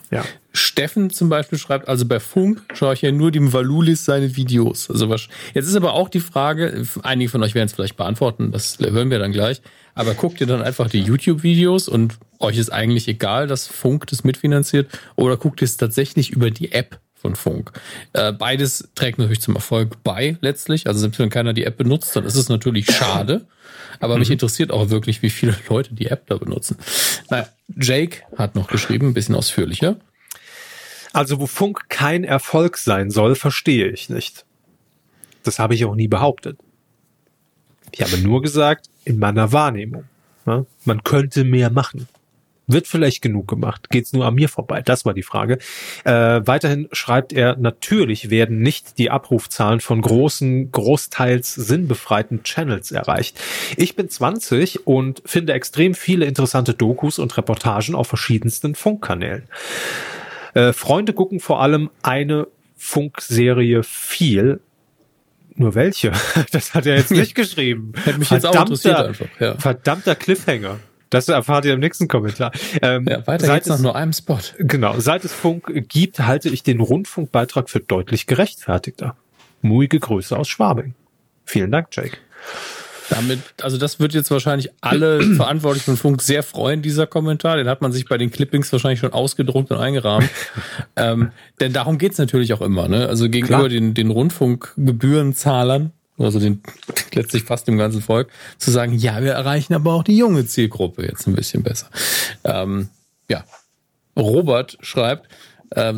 Steffen zum Beispiel schreibt, also bei Funk schaue ich ja nur dem Valulis seine Videos. Also was, jetzt ist aber auch die Frage, einige von euch werden es vielleicht beantworten, das hören wir dann gleich, aber guckt ihr dann einfach die YouTube-Videos und euch ist eigentlich egal, dass Funk das mitfinanziert, oder guckt ihr es tatsächlich über die App von Funk? Beides trägt natürlich zum Erfolg bei, letztlich. Also selbst wenn keiner die App benutzt, dann ist es natürlich schade. Aber mich interessiert auch wirklich, wie viele Leute die App da benutzen. Naja, Jake hat noch geschrieben, ein bisschen ausführlicher. Also wo Funk kein Erfolg sein soll, verstehe ich nicht. Das habe ich auch nie behauptet. Ich habe nur gesagt, in meiner Wahrnehmung. Ja, man könnte mehr machen. Wird vielleicht genug gemacht. Geht's nur an mir vorbei? Das war die Frage. Weiterhin schreibt er, natürlich werden nicht die Abrufzahlen von großteils sinnbefreiten Channels erreicht. Ich bin 20 und finde extrem viele interessante Dokus und Reportagen auf verschiedensten Funkkanälen. Freunde gucken vor allem eine Funkserie viel. Nur welche? Das hat er jetzt nicht geschrieben. Hätte mich jetzt auch interessiert einfach. Ja. Verdammter Cliffhanger. Das erfahrt ihr im nächsten Kommentar. Ja, weiter geht's nach nur einem Spot. Genau. Seit es Funk gibt, halte ich den Rundfunkbeitrag für deutlich gerechtfertigter. Muige Grüße aus Schwabing. Vielen Dank, Jake. Damit, also das wird jetzt wahrscheinlich alle Verantwortlichen von Funk sehr freuen, dieser Kommentar. Den hat man sich bei den Clippings wahrscheinlich schon ausgedruckt und eingerahmt. Denn darum geht's natürlich auch immer, ne? Also gegenüber den Rundfunkgebührenzahlern, also den letztlich fast dem ganzen Volk, zu sagen, ja, wir erreichen aber auch die junge Zielgruppe jetzt ein bisschen besser. Ja, Robert schreibt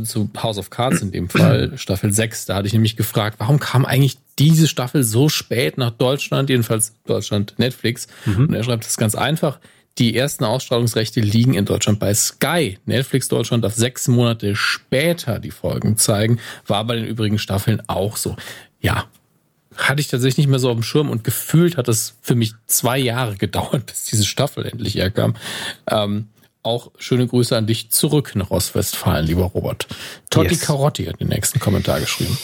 zu House of Cards in dem Fall, Staffel 6, da hatte ich nämlich gefragt, warum kam eigentlich diese Staffel so spät nach Deutschland, jedenfalls Deutschland Netflix. Und er schreibt, das ist ganz einfach, die ersten Ausstrahlungsrechte liegen in Deutschland bei Sky. Netflix Deutschland darf 6 Monate später die Folgen zeigen, war bei den übrigen Staffeln auch so. Ja, hatte ich tatsächlich nicht mehr so auf dem Schirm und gefühlt hat es für mich 2 Jahre gedauert, bis diese Staffel endlich herkam. Auch schöne Grüße an dich zurück nach Ostwestfalen, lieber Robert. Totti Karotti hat den nächsten Kommentar geschrieben.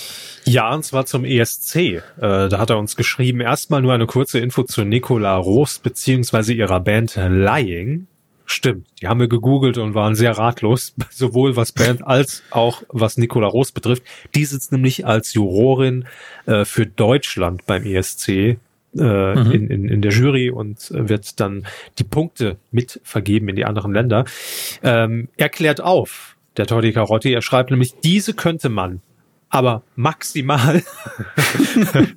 Ja, und zwar zum ESC. Da hat er uns geschrieben, erstmal nur eine kurze Info zu Nicola Roos bzw. ihrer Band Lying. Stimmt, die haben wir gegoogelt und waren sehr ratlos, sowohl was Band als auch was Nicola Roos betrifft. Die sitzt nämlich als Jurorin für Deutschland beim ESC in der Jury und wird dann die Punkte mit vergeben in die anderen Länder. Er klärt auf, der Totti Karotti, er schreibt nämlich, diese könnte man, aber maximal,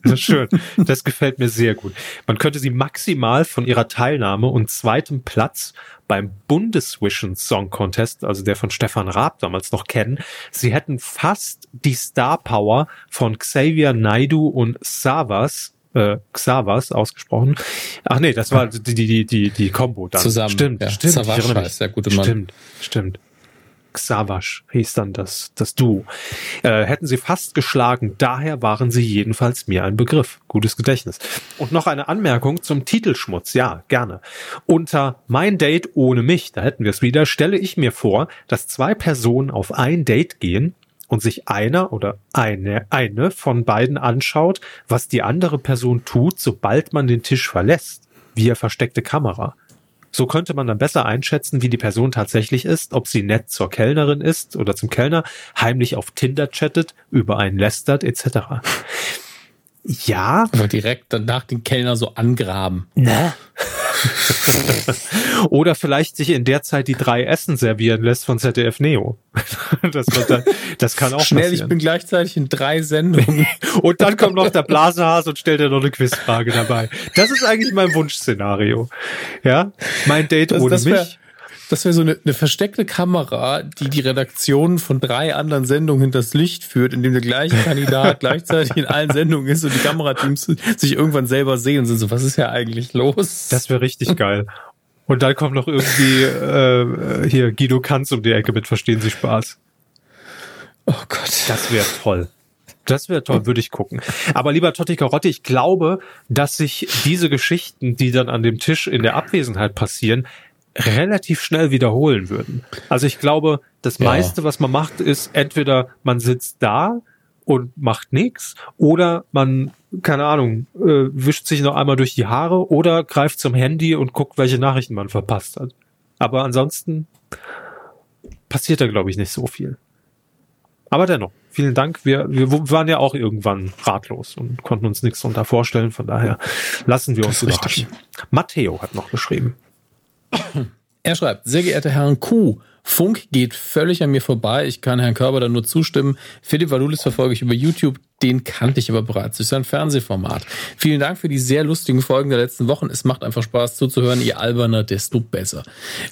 das ist schön, das gefällt mir sehr gut. Man könnte sie maximal von ihrer Teilnahme und 2. Platz beim Bundesvision Song Contest, also der von Stefan Raab damals noch kennen. Sie hätten fast die Star Power von Xavier Naidoo und Xavasch ausgesprochen. Ach nee, das war die Combo dann. Zusammen. Stimmt. Xavasch heißt der gute Mann. Stimmt. Xavasch hieß dann das Duo. Hätten sie fast geschlagen, daher waren sie jedenfalls mir ein Begriff. Gutes Gedächtnis. Und noch eine Anmerkung zum Titelschmutz. Ja, gerne. Unter Mein Date ohne mich, da hätten wir es wieder, stelle ich mir vor, dass 2 Personen auf ein Date gehen und sich einer oder eine von beiden anschaut, was die andere Person tut, sobald man den Tisch verlässt, via versteckte Kamera. So könnte man dann besser einschätzen, wie die Person tatsächlich ist, ob sie nett zur Kellnerin ist oder zum Kellner, heimlich auf Tinder chattet, über einen lästert, etc. Ja. Aber direkt danach den Kellner so angraben. Ne? Oder vielleicht sich in der Zeit die 3 Essen servieren lässt von ZDF Neo. Das kann auch schnell passieren. Ich bin gleichzeitig in 3 Sendungen. Und dann kommt noch der Blasehase und stellt dir noch eine Quizfrage dabei. Das ist eigentlich mein Wunschszenario. Ja, mein Date ohne mich. Das wäre so eine versteckte Kamera, die Redaktion von 3 anderen Sendungen hinters Licht führt, in dem der gleiche Kandidat gleichzeitig in allen Sendungen ist und die Kamerateams sich irgendwann selber sehen und sind so, was ist ja eigentlich los? Das wäre richtig geil. Und dann kommt noch irgendwie hier Guido Kanz um die Ecke mit Verstehen Sie Spaß. Oh Gott. Das wäre toll. Das wäre toll, würde ich gucken. Aber lieber Totti Karotti, ich glaube, dass sich diese Geschichten, die dann an dem Tisch in der Abwesenheit passieren, relativ schnell wiederholen würden. Also ich glaube, das meiste, was man macht, ist entweder man sitzt da und macht nichts oder man, keine Ahnung, wischt sich noch einmal durch die Haare oder greift zum Handy und guckt, welche Nachrichten man verpasst hat. Aber ansonsten passiert da, glaube ich, nicht so viel. Aber dennoch, vielen Dank. Wir waren ja auch irgendwann ratlos und konnten uns nichts darunter vorstellen. Von daher lassen wir uns überraschen. Matteo hat noch geschrieben. Er schreibt, sehr geehrte Herren Kuh, Funk geht völlig an mir vorbei. Ich kann Herrn Körber da nur zustimmen. Philipp Valulis verfolge ich über YouTube. Den kannte ich aber bereits durch sein Fernsehformat. Vielen Dank für die sehr lustigen Folgen der letzten Wochen. Es macht einfach Spaß zuzuhören. Ihr Alberner, desto besser.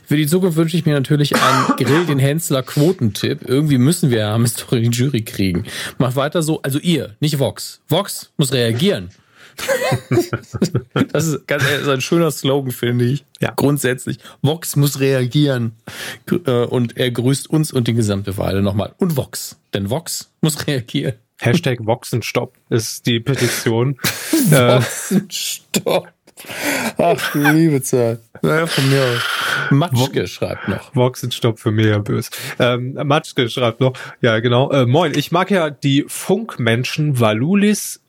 Für die Zukunft wünsche ich mir natürlich einen Grill, den Hänzler Quotentipp. Irgendwie müssen wir ja am historischen Jury kriegen. Macht weiter so. Also ihr, nicht Vox. Vox muss reagieren. Das ist ganz ehrlich, ein schöner Slogan, finde ich. Ja. Grundsätzlich. Vox muss reagieren. Und er grüßt uns und die gesamte Weile nochmal. Und Vox. Denn Vox muss reagieren. Hashtag Voxenstopp ist die Petition. Voxenstopp. Ach, du liebe Zeit. Naja, von mir aus. Matschke schreibt noch. Voxenstopp für mega böse. Matschke schreibt noch. Ja, genau. Moin, ich mag ja die Funkmenschen Valulis,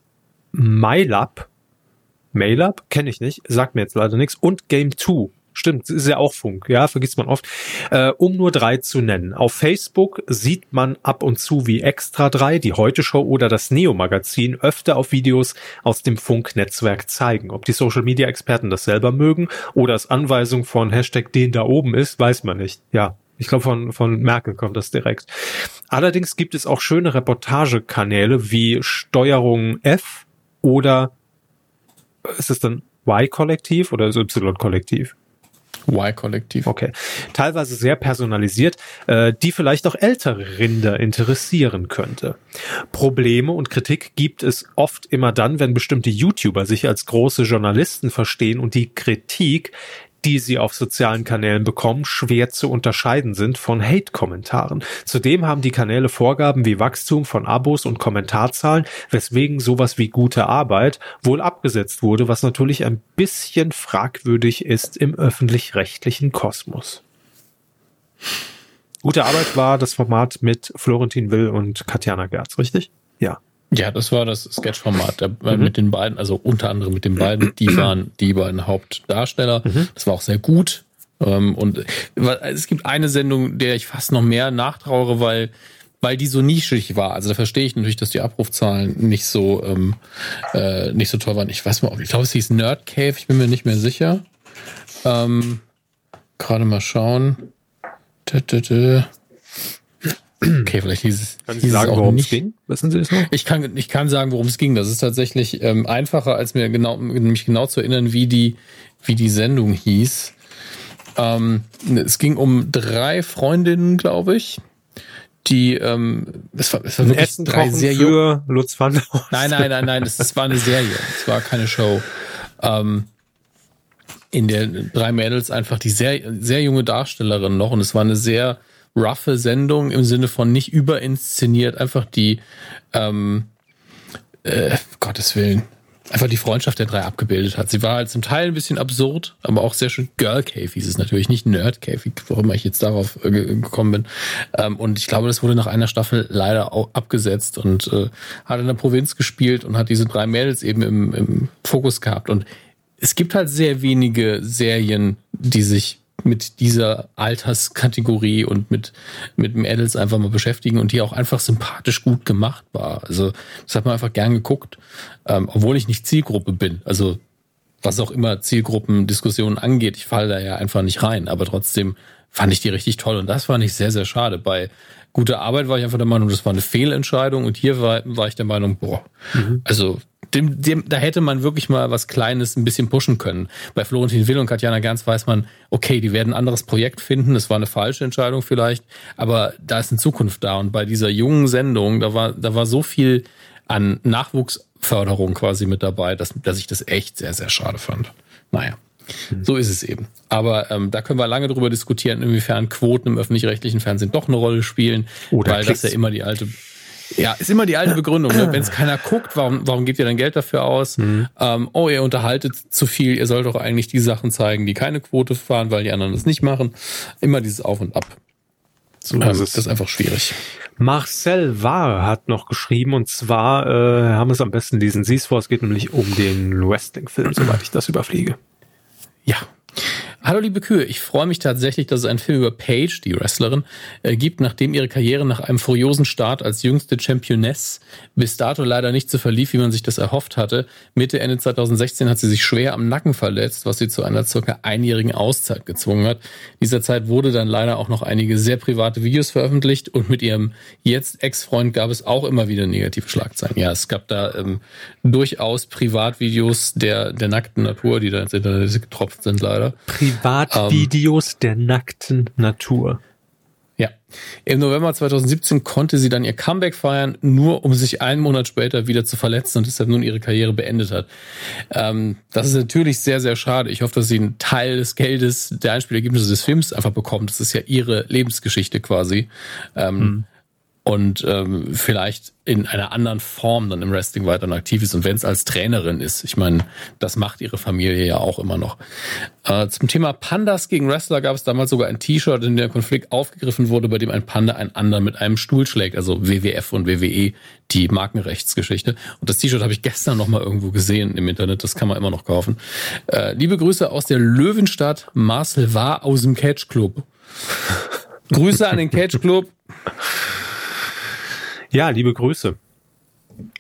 Mailab, kenne ich nicht, sagt mir jetzt leider nichts, und Game 2. Stimmt, ist ja auch Funk, ja, vergisst man oft. Um nur 3 zu nennen. Auf Facebook sieht man ab und zu, wie Extra 3, die Heute-Show oder das Neo-Magazin öfter auf Videos aus dem Funk-Netzwerk zeigen. Ob die Social-Media-Experten das selber mögen oder es Anweisung von Hashtag den da oben ist, weiß man nicht. Ja, ich glaube, von Merkel kommt das direkt. Allerdings gibt es auch schöne Reportagekanäle wie Steuerung F oder ist es dann Y-Kollektiv oder Y-Kollektiv? Y-Kollektiv. Okay. Teilweise sehr personalisiert, die vielleicht auch ältere Rinder interessieren könnte. Probleme und Kritik gibt es oft immer dann, wenn bestimmte YouTuber sich als große Journalisten verstehen und die Kritik, die sie auf sozialen Kanälen bekommen, schwer zu unterscheiden sind von Hate-Kommentaren. Zudem haben die Kanäle Vorgaben wie Wachstum von Abos und Kommentarzahlen, weswegen sowas wie gute Arbeit wohl abgesetzt wurde, was natürlich ein bisschen fragwürdig ist im öffentlich-rechtlichen Kosmos. Gute Arbeit war das Format mit Florentin Will und Katjana Gerz, richtig? Ja. Ja, das war das Sketch-Format mit den beiden, also unter anderem mit den beiden, die waren die beiden Hauptdarsteller. Das war auch sehr gut. Und es gibt eine Sendung, der ich fast noch mehr nachtrauere, weil die so nischig war. Also da verstehe ich natürlich, dass die Abrufzahlen nicht so toll waren. Ich weiß mal, ich glaube, es hieß Nerd Cave, ich bin mir nicht mehr sicher. Gerade mal schauen. Okay, vielleicht hieß es sagen, worum es ging? Wissen Sie das noch? Ich kann sagen, worum es ging. Das ist tatsächlich einfacher, als mir mich genau zu erinnern, wie die Sendung hieß. Es ging um 3 Freundinnen, glaube ich. Die es war wirklich Essen 3 Serien für Lutz van der Horst. Nein, es war eine Serie. Es war keine Show. In der 3 Mädels einfach die sehr sehr junge Darstellerin noch und es war eine sehr roughe Sendung im Sinne von nicht überinszeniert, einfach die Gottes Willen, einfach die Freundschaft der 3 abgebildet hat. Sie war halt zum Teil ein bisschen absurd, aber auch sehr schön. Girl Cave hieß es natürlich, nicht Nerd Cave, warum ich jetzt darauf gekommen bin. Und ich glaube, das wurde nach einer Staffel leider auch abgesetzt und hat in der Provinz gespielt und hat diese 3 Mädels eben im Fokus gehabt. Und es gibt halt sehr wenige Serien, die sich mit dieser Alterskategorie und mit dem Mädels einfach mal beschäftigen und die auch einfach sympathisch gut gemacht war. Also das hat man einfach gern geguckt, obwohl ich nicht Zielgruppe bin. Also was auch immer Zielgruppendiskussionen angeht, ich falle da ja einfach nicht rein. Aber trotzdem fand ich die richtig toll und das fand ich sehr, sehr schade. Bei guter Arbeit war ich einfach der Meinung, das war eine Fehlentscheidung und hier war ich der Meinung, also da hätte man wirklich mal was Kleines ein bisschen pushen können. Bei Florentin Will und Katjana Gerz weiß man, okay, die werden ein anderes Projekt finden, das war eine falsche Entscheidung vielleicht, aber da ist eine Zukunft da und bei dieser jungen Sendung, da war so viel an Nachwuchsförderung quasi mit dabei, dass ich das echt sehr, sehr schade fand. Naja. So ist es eben. Aber da können wir lange drüber diskutieren, inwiefern Quoten im öffentlich-rechtlichen Fernsehen doch eine Rolle spielen, oder weil Klicks. Das ja immer die alte, Begründung. Ne? Wenn es keiner guckt, warum gebt ihr dann Geld dafür aus? Ihr unterhaltet zu viel, ihr sollt doch eigentlich die Sachen zeigen, die keine Quote fahren, weil die anderen das nicht machen. Immer dieses Auf und Ab. So ist das einfach schwierig. Marcel Wahr hat noch geschrieben und zwar haben wir es am besten lesen Sie es vor, es geht nämlich um den Wrestling-Film, soweit ich das überfliege. Ja, Hallo liebe Kühe, ich freue mich tatsächlich, dass es einen Film über Paige, die Wrestlerin, gibt, nachdem ihre Karriere nach einem furiosen Start als jüngste Championess bis dato leider nicht so verlief, wie man sich das erhofft hatte. Mitte, Ende 2016 hat sie sich schwer am Nacken verletzt, was sie zu einer circa einjährigen Auszeit gezwungen hat. In dieser Zeit wurde dann leider auch noch einige sehr private Videos veröffentlicht und mit ihrem jetzt Ex-Freund gab es auch immer wieder negative Schlagzeilen. Ja, es gab da durchaus Privatvideos der nackten Natur, die da ins Internet getropft sind leider. Privatvideos der nackten Natur. Ja. Im November 2017 konnte sie dann ihr Comeback feiern, nur um sich einen Monat später wieder zu verletzen und deshalb nun ihre Karriere beendet hat. Das ist natürlich sehr, sehr schade. Ich hoffe, dass sie einen Teil des Geldes der Einspielergebnisse des Films einfach bekommt. Das ist ja ihre Lebensgeschichte quasi. Und vielleicht in einer anderen Form dann im Wrestling weiterhin aktiv ist. Und wenn es als Trainerin ist, ich meine, das macht ihre Familie ja auch immer noch. Zum Thema Pandas gegen Wrestler gab es damals sogar ein T-Shirt, in dem der Konflikt aufgegriffen wurde, bei dem ein Panda einen anderen mit einem Stuhl schlägt. Also WWF und WWE, die Markenrechtsgeschichte. Und das T-Shirt habe ich gestern noch mal irgendwo gesehen im Internet. Das kann man immer noch kaufen. Liebe Grüße aus der Löwenstadt. Marcel war aus dem Catch Club. Grüße an den Catch Club. Ja, liebe Grüße.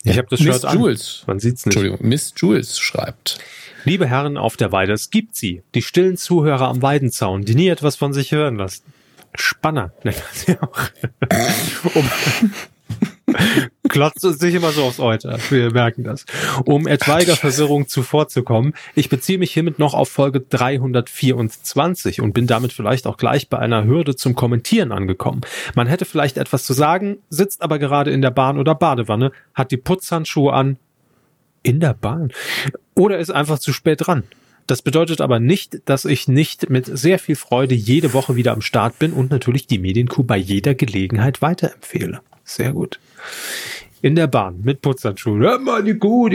Ich habe das Shirt an. Jules. Man sieht's nicht. Entschuldigung, Miss Jules schreibt: Liebe Herren auf der Weide, es gibt sie, die stillen Zuhörer am Weidenzaun, die nie etwas von sich hören lassen. Spanner, nennt man sie auch. Klotzt es sich immer so aufs Euter. Wir merken das. Um etwaiger Verwirrung zuvorzukommen, ich beziehe mich hiermit noch auf Folge 324 und bin damit vielleicht auch gleich bei einer Hürde zum Kommentieren angekommen. Man hätte vielleicht etwas zu sagen, sitzt aber gerade in der Bahn oder Badewanne, hat die Putzhandschuhe an, in der Bahn, oder ist einfach zu spät dran. Das bedeutet aber nicht, dass ich nicht mit sehr viel Freude jede Woche wieder am Start bin und natürlich die Medienkuh bei jeder Gelegenheit weiterempfehle. Sehr gut. In der Bahn mit Putzhandschuhen. Hör mal, die Kuh.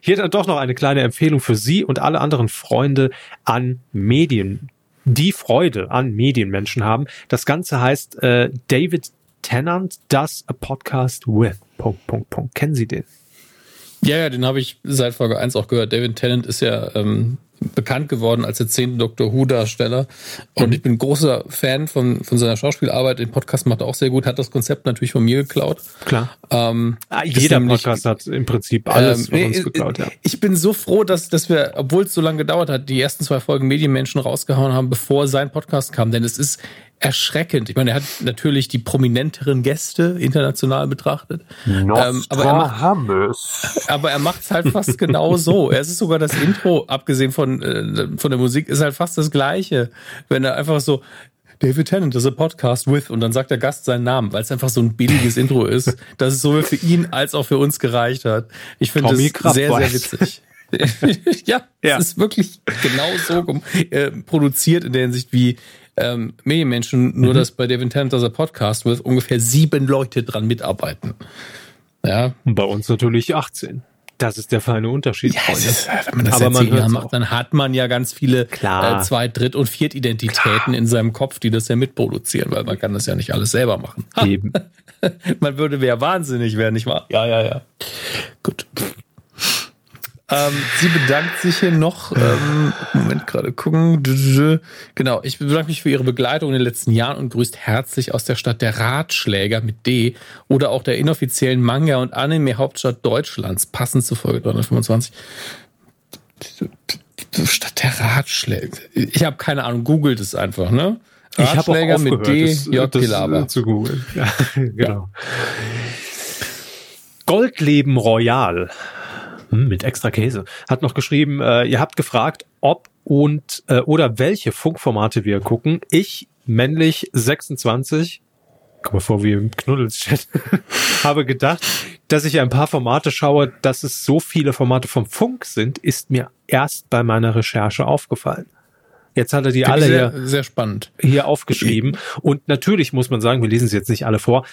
Hier dann doch noch eine kleine Empfehlung für Sie und alle anderen Freunde an Medien, die Freude an Medienmenschen haben. Das Ganze heißt David Tennant Does a Podcast With. ... Kennen Sie den? Ja, den habe ich seit Folge 1 auch gehört. David Tennant ist ja bekannt geworden als der 10. Dr. Who-Darsteller. Und ich bin großer Fan von seiner Schauspielarbeit. Den Podcast macht er auch sehr gut. Hat das Konzept natürlich von mir geklaut. Klar. Jeder Podcast hat im Prinzip alles von uns geklaut. Ja. Ich bin so froh, dass wir, obwohl es so lange gedauert hat, die ersten 2 Folgen Medienmenschen rausgehauen haben, bevor sein Podcast kam. Denn es ist erschreckend. Ich meine, er hat natürlich die prominenteren Gäste international betrachtet. Aber er macht es halt fast genau so. Es ist sogar das Intro, abgesehen von der Musik, ist halt fast das Gleiche. Wenn er einfach so, David Tennant is a podcast with, und dann sagt der Gast seinen Namen, weil es einfach so ein billiges Intro ist, dass es sowohl für ihn als auch für uns gereicht hat. Ich finde das sehr, sehr witzig. Ja, es ist wirklich genau so produziert in der Hinsicht wie Medienmenschen, nur dass bei David Tennant das Podcast wird ungefähr 7 Leute dran mitarbeiten. Ja. Bei uns natürlich 18. Das ist der feine Unterschied. Ja, ist, wenn man das aber man macht, dann hat man ja ganz viele Zweit-, Dritt- und Viertidentitäten in seinem Kopf, die das ja mitproduzieren, weil man kann das ja nicht alles selber machen. Eben. Man würde wahnsinnig werden, nicht wahr? Ja. Gut. Sie bedankt sich hier noch, Moment, gerade gucken, genau, ich bedanke mich für Ihre Begleitung in den letzten Jahren und grüßt herzlich aus der Stadt der Ratschläger mit D oder auch der inoffiziellen Manga- und Anime-Hauptstadt Deutschlands, passend zur Folge 325. Stadt der Ratschläger, ich habe keine Ahnung, googelt es einfach, ne? Ratschläger mit D, Jörg Pilawa. Zu googeln, ja, genau. Goldleben Royal. Mit extra Käse. Hat noch geschrieben, ihr habt gefragt, ob und oder welche Funkformate wir gucken. Ich, männlich 26, komm mal vor wie im Knuddelschat, habe gedacht, dass ich ein paar Formate schaue, dass es so viele Formate vom Funk sind, ist mir erst bei meiner Recherche aufgefallen. Jetzt hat er die alle sehr spannend hier aufgeschrieben. Und natürlich muss man sagen, wir lesen sie jetzt nicht alle vor,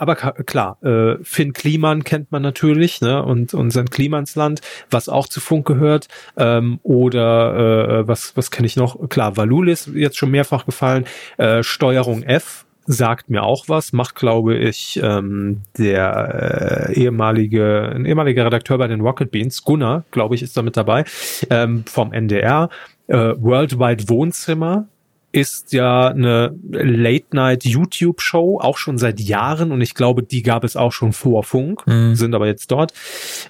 aber klar, Finn Kliman kennt man natürlich, ne, und sein Klimansland, was auch zu Funk gehört, oder was kenne ich noch? Klar, Valulis, jetzt schon mehrfach gefallen, Steuerung F sagt mir auch was, macht, glaube ich, ein ehemaliger Redakteur bei den Rocket Beans, Gunnar, glaube ich, ist da mit dabei, vom NDR. Worldwide Wohnzimmer ist ja eine Late-Night-YouTube-Show, auch schon seit Jahren, und ich glaube, die gab es auch schon vor Funk, sind aber jetzt dort.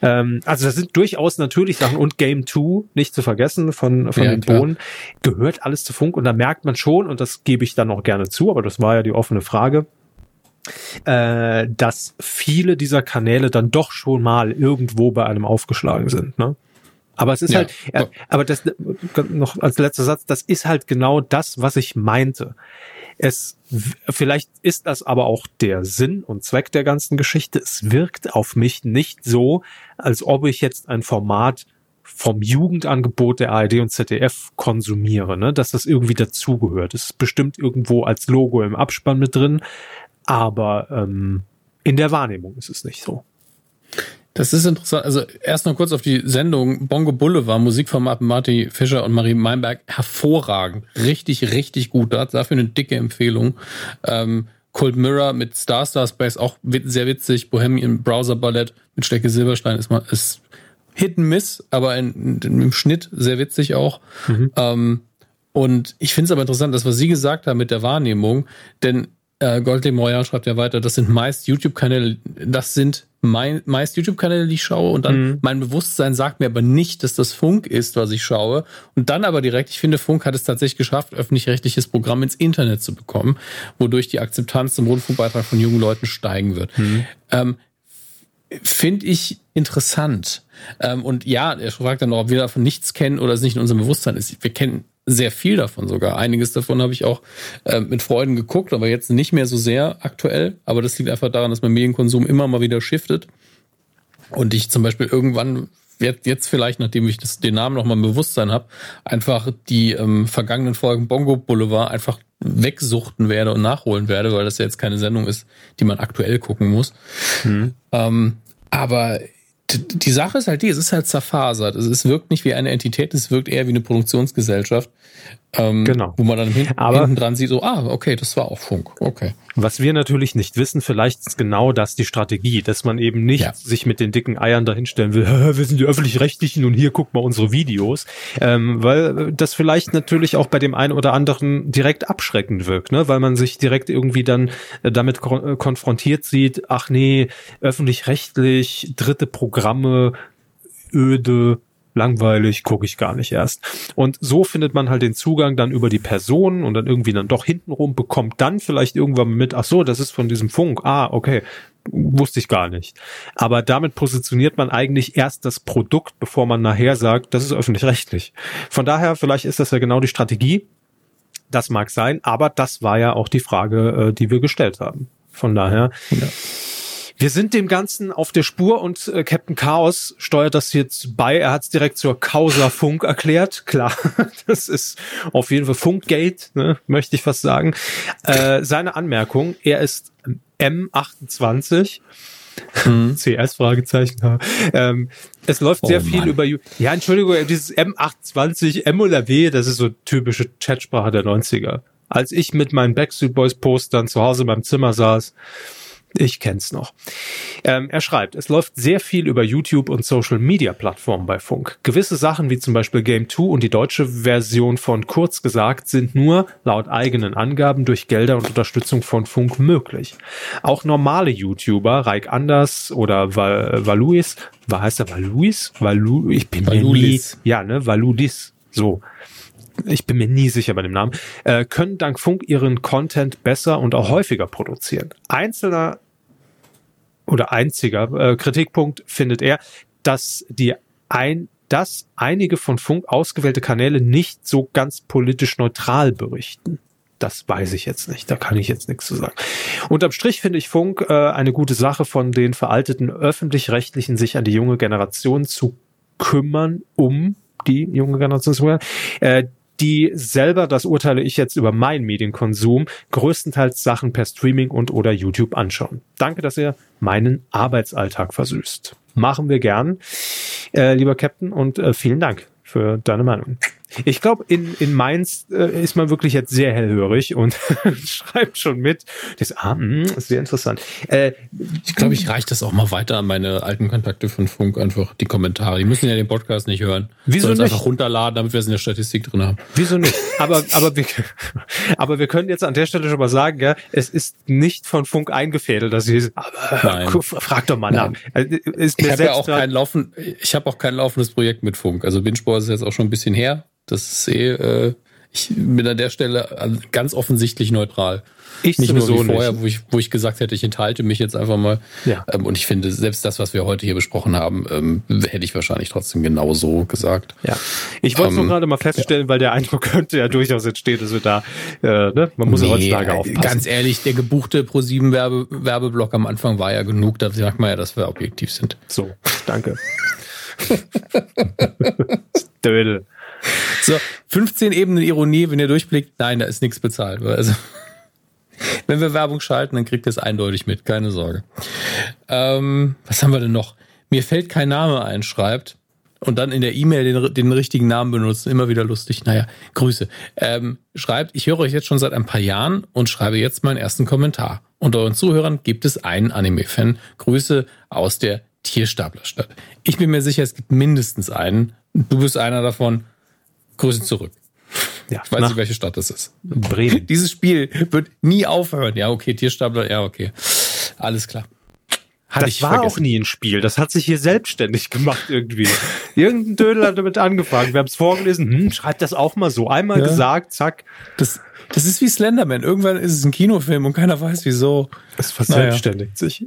Also das sind durchaus natürlich Sachen, und Game 2, nicht zu vergessen, von ja, den Bohnen, gehört alles zu Funk, und da merkt man schon, und das gebe ich dann auch gerne zu, aber das war ja die offene Frage, dass viele dieser Kanäle dann doch schon mal irgendwo bei einem aufgeschlagen sind, ne? Aber es ist ja, halt, aber das noch als letzter Satz, das ist halt genau das, was ich meinte. Vielleicht ist das aber auch der Sinn und Zweck der ganzen Geschichte. Es wirkt auf mich nicht so, als ob ich jetzt ein Format vom Jugendangebot der ARD und ZDF konsumiere, ne? Dass das irgendwie dazugehört. Es ist bestimmt irgendwo als Logo im Abspann mit drin, aber in der Wahrnehmung ist es nicht so. Das ist interessant. Also erst noch kurz auf die Sendung Bongo Boulevard, Musikformat Marty Fischer und Marie Meinberg, hervorragend. Richtig, richtig gut. Dafür eine dicke Empfehlung. Cold Mirror mit Star Space, auch sehr witzig. Bohemian Browser Ballett mit Stecke Silberstein ist Hit and Miss, aber im Schnitt sehr witzig auch. Mhm. Und ich finde es aber interessant, das, was Sie gesagt haben mit der Wahrnehmung, denn Goldleben Royal schreibt ja weiter, das sind meist YouTube-Kanäle, die ich schaue, und dann mein Bewusstsein sagt mir aber nicht, dass das Funk ist, was ich schaue, und dann aber direkt, ich finde, Funk hat es tatsächlich geschafft, öffentlich-rechtliches Programm ins Internet zu bekommen, wodurch die Akzeptanz zum Rundfunkbeitrag von jungen Leuten steigen wird. Finde ich interessant. Und ja, er fragt dann noch, ob wir davon nichts kennen oder es nicht in unserem Bewusstsein ist. Wir kennen sehr viel davon sogar. Einiges davon habe ich auch mit Freuden geguckt, aber jetzt nicht mehr so sehr aktuell. Aber das liegt einfach daran, dass mein Medienkonsum immer mal wieder shiftet. Und ich zum Beispiel irgendwann, jetzt vielleicht, nachdem ich den Namen nochmal im Bewusstsein habe, einfach die vergangenen Folgen Bongo Boulevard einfach wegsuchten werde und nachholen werde, weil das ja jetzt keine Sendung ist, die man aktuell gucken muss. Aber die Sache ist halt es ist halt zerfasert. Es wirkt nicht wie eine Entität, es wirkt eher wie eine Produktionsgesellschaft, wo man dann hinten dran sieht, so, okay, das war auch Funk, okay. Was wir natürlich nicht wissen, vielleicht ist genau das die Strategie, dass man eben nicht sich mit den dicken Eiern dahinstellen will, wir sind die Öffentlich-Rechtlichen und hier guck mal unsere Videos, weil das vielleicht natürlich auch bei dem einen oder anderen direkt abschreckend wirkt, ne? Weil man sich direkt irgendwie dann damit konfrontiert sieht, ach nee, öffentlich-rechtlich, dritte Programme, öde, langweilig, gucke ich gar nicht erst. Und so findet man halt den Zugang dann über die Personen und dann irgendwie dann doch hintenrum, bekommt dann vielleicht irgendwann mit, ach so, das ist von diesem Funk, okay, wusste ich gar nicht. Aber damit positioniert man eigentlich erst das Produkt, bevor man nachher sagt, das ist öffentlich-rechtlich. Von daher, vielleicht ist das ja genau die Strategie, das mag sein, aber das war ja auch die Frage, die wir gestellt haben. Von daher... Ja. Wir sind dem Ganzen auf der Spur, und Captain Chaos steuert das jetzt bei. Er hat es direkt zur Causa Funk erklärt. Klar, das ist auf jeden Fall Funkgate, ne, möchte ich fast sagen. Seine Anmerkung, er ist M28. CS Fragezeichen. Es läuft sehr viel über Ja, Entschuldigung, dieses M28, M oder W, das ist so typische Chatsprache der 90er. Als ich mit meinen Backstreet Boys Postern zu Hause in meinem Zimmer saß, ich kenn's noch. Er schreibt, es läuft sehr viel über YouTube und Social-Media-Plattformen bei Funk. Gewisse Sachen wie zum Beispiel Game 2 und die deutsche Version von Kurz gesagt sind nur, laut eigenen Angaben, durch Gelder und Unterstützung von Funk möglich. Auch normale YouTuber, Raik Anders oder Valuis, was heißt er, Valuis? Valudis. So. Ich bin mir nie sicher bei dem Namen, können dank Funk ihren Content besser und auch häufiger produzieren. Einziger Kritikpunkt findet er, dass einige von Funk ausgewählte Kanäle nicht so ganz politisch neutral berichten. Das weiß ich jetzt nicht, da kann ich jetzt nichts zu sagen. Unterm Strich finde ich Funk eine gute Sache, von den veralteten Öffentlich-Rechtlichen sich an die junge Generation zu kümmern, um die junge Generation zu kümmern, die selber, das urteile ich jetzt über meinen Medienkonsum, größtenteils Sachen per Streaming und oder YouTube anschauen. Danke, dass ihr meinen Arbeitsalltag versüßt. Machen wir gern, lieber Captain, und vielen Dank für deine Meinung. Ich glaube, in Mainz ist man wirklich jetzt sehr hellhörig und schreibt schon mit. Das ist sehr interessant. Ich glaube, ich reiche das auch mal weiter an meine alten Kontakte von Funk, einfach die Kommentare. Die müssen ja den Podcast nicht hören. Wieso nicht? Einfach runterladen, damit wir es in der Statistik drin haben. Wieso nicht? Aber wir können jetzt an der Stelle schon mal sagen, ja, es ist nicht von Funk eingefädelt, dass sie frag doch mal nach. Also, ich habe ja auch kein laufendes Projekt mit Funk. Also Bingeball ist jetzt auch schon ein bisschen her. Das ist ich bin an der Stelle ganz offensichtlich neutral. Ich nicht nur wie vorher, wo ich gesagt hätte, ich enthalte mich jetzt einfach mal. Ja. Und ich finde, selbst das, was wir heute hier besprochen haben, hätte ich wahrscheinlich trotzdem genau so gesagt. Ja. Ich wollte es nur gerade mal feststellen, weil der Eindruck könnte ja durchaus entstehen, dass wir da, man muss ja heutzutage aufpassen. Ganz ehrlich, der gebuchte ProSieben Werbeblock am Anfang war ja genug, da sagt man ja, dass wir objektiv sind. So, danke. Dödel. So, 15 Ebenen Ironie, wenn ihr durchblickt, nein, da ist nichts bezahlt. Also, wenn wir Werbung schalten, dann kriegt ihr es eindeutig mit, keine Sorge. Was haben wir denn noch? Mir fällt kein Name ein, schreibt und dann in der E-Mail den richtigen Namen benutzen, immer wieder lustig. Naja, Grüße. Schreibt, ich höre euch jetzt schon seit ein paar Jahren und schreibe jetzt meinen ersten Kommentar. Unter euren Zuhörern gibt es einen Anime-Fan. Grüße aus der Tierstaplerstadt. Ich bin mir sicher, es gibt mindestens einen. Du bist einer davon. Grüße zurück. Ja, ich weiß nicht, welche Stadt das ist. Bremen. Dieses Spiel wird nie aufhören. Ja, okay, Tierstapler, ja, okay. Alles klar. Das war vergessen. Auch nie ein Spiel. Das hat sich hier selbstständig gemacht irgendwie. Irgendein Dödel hat damit angefangen. Wir haben es vorgelesen. Schreibt das auch mal so. Einmal gesagt, zack. Das ist wie Slenderman. Irgendwann ist es ein Kinofilm und keiner weiß, wieso. Es verselbstständigt sich.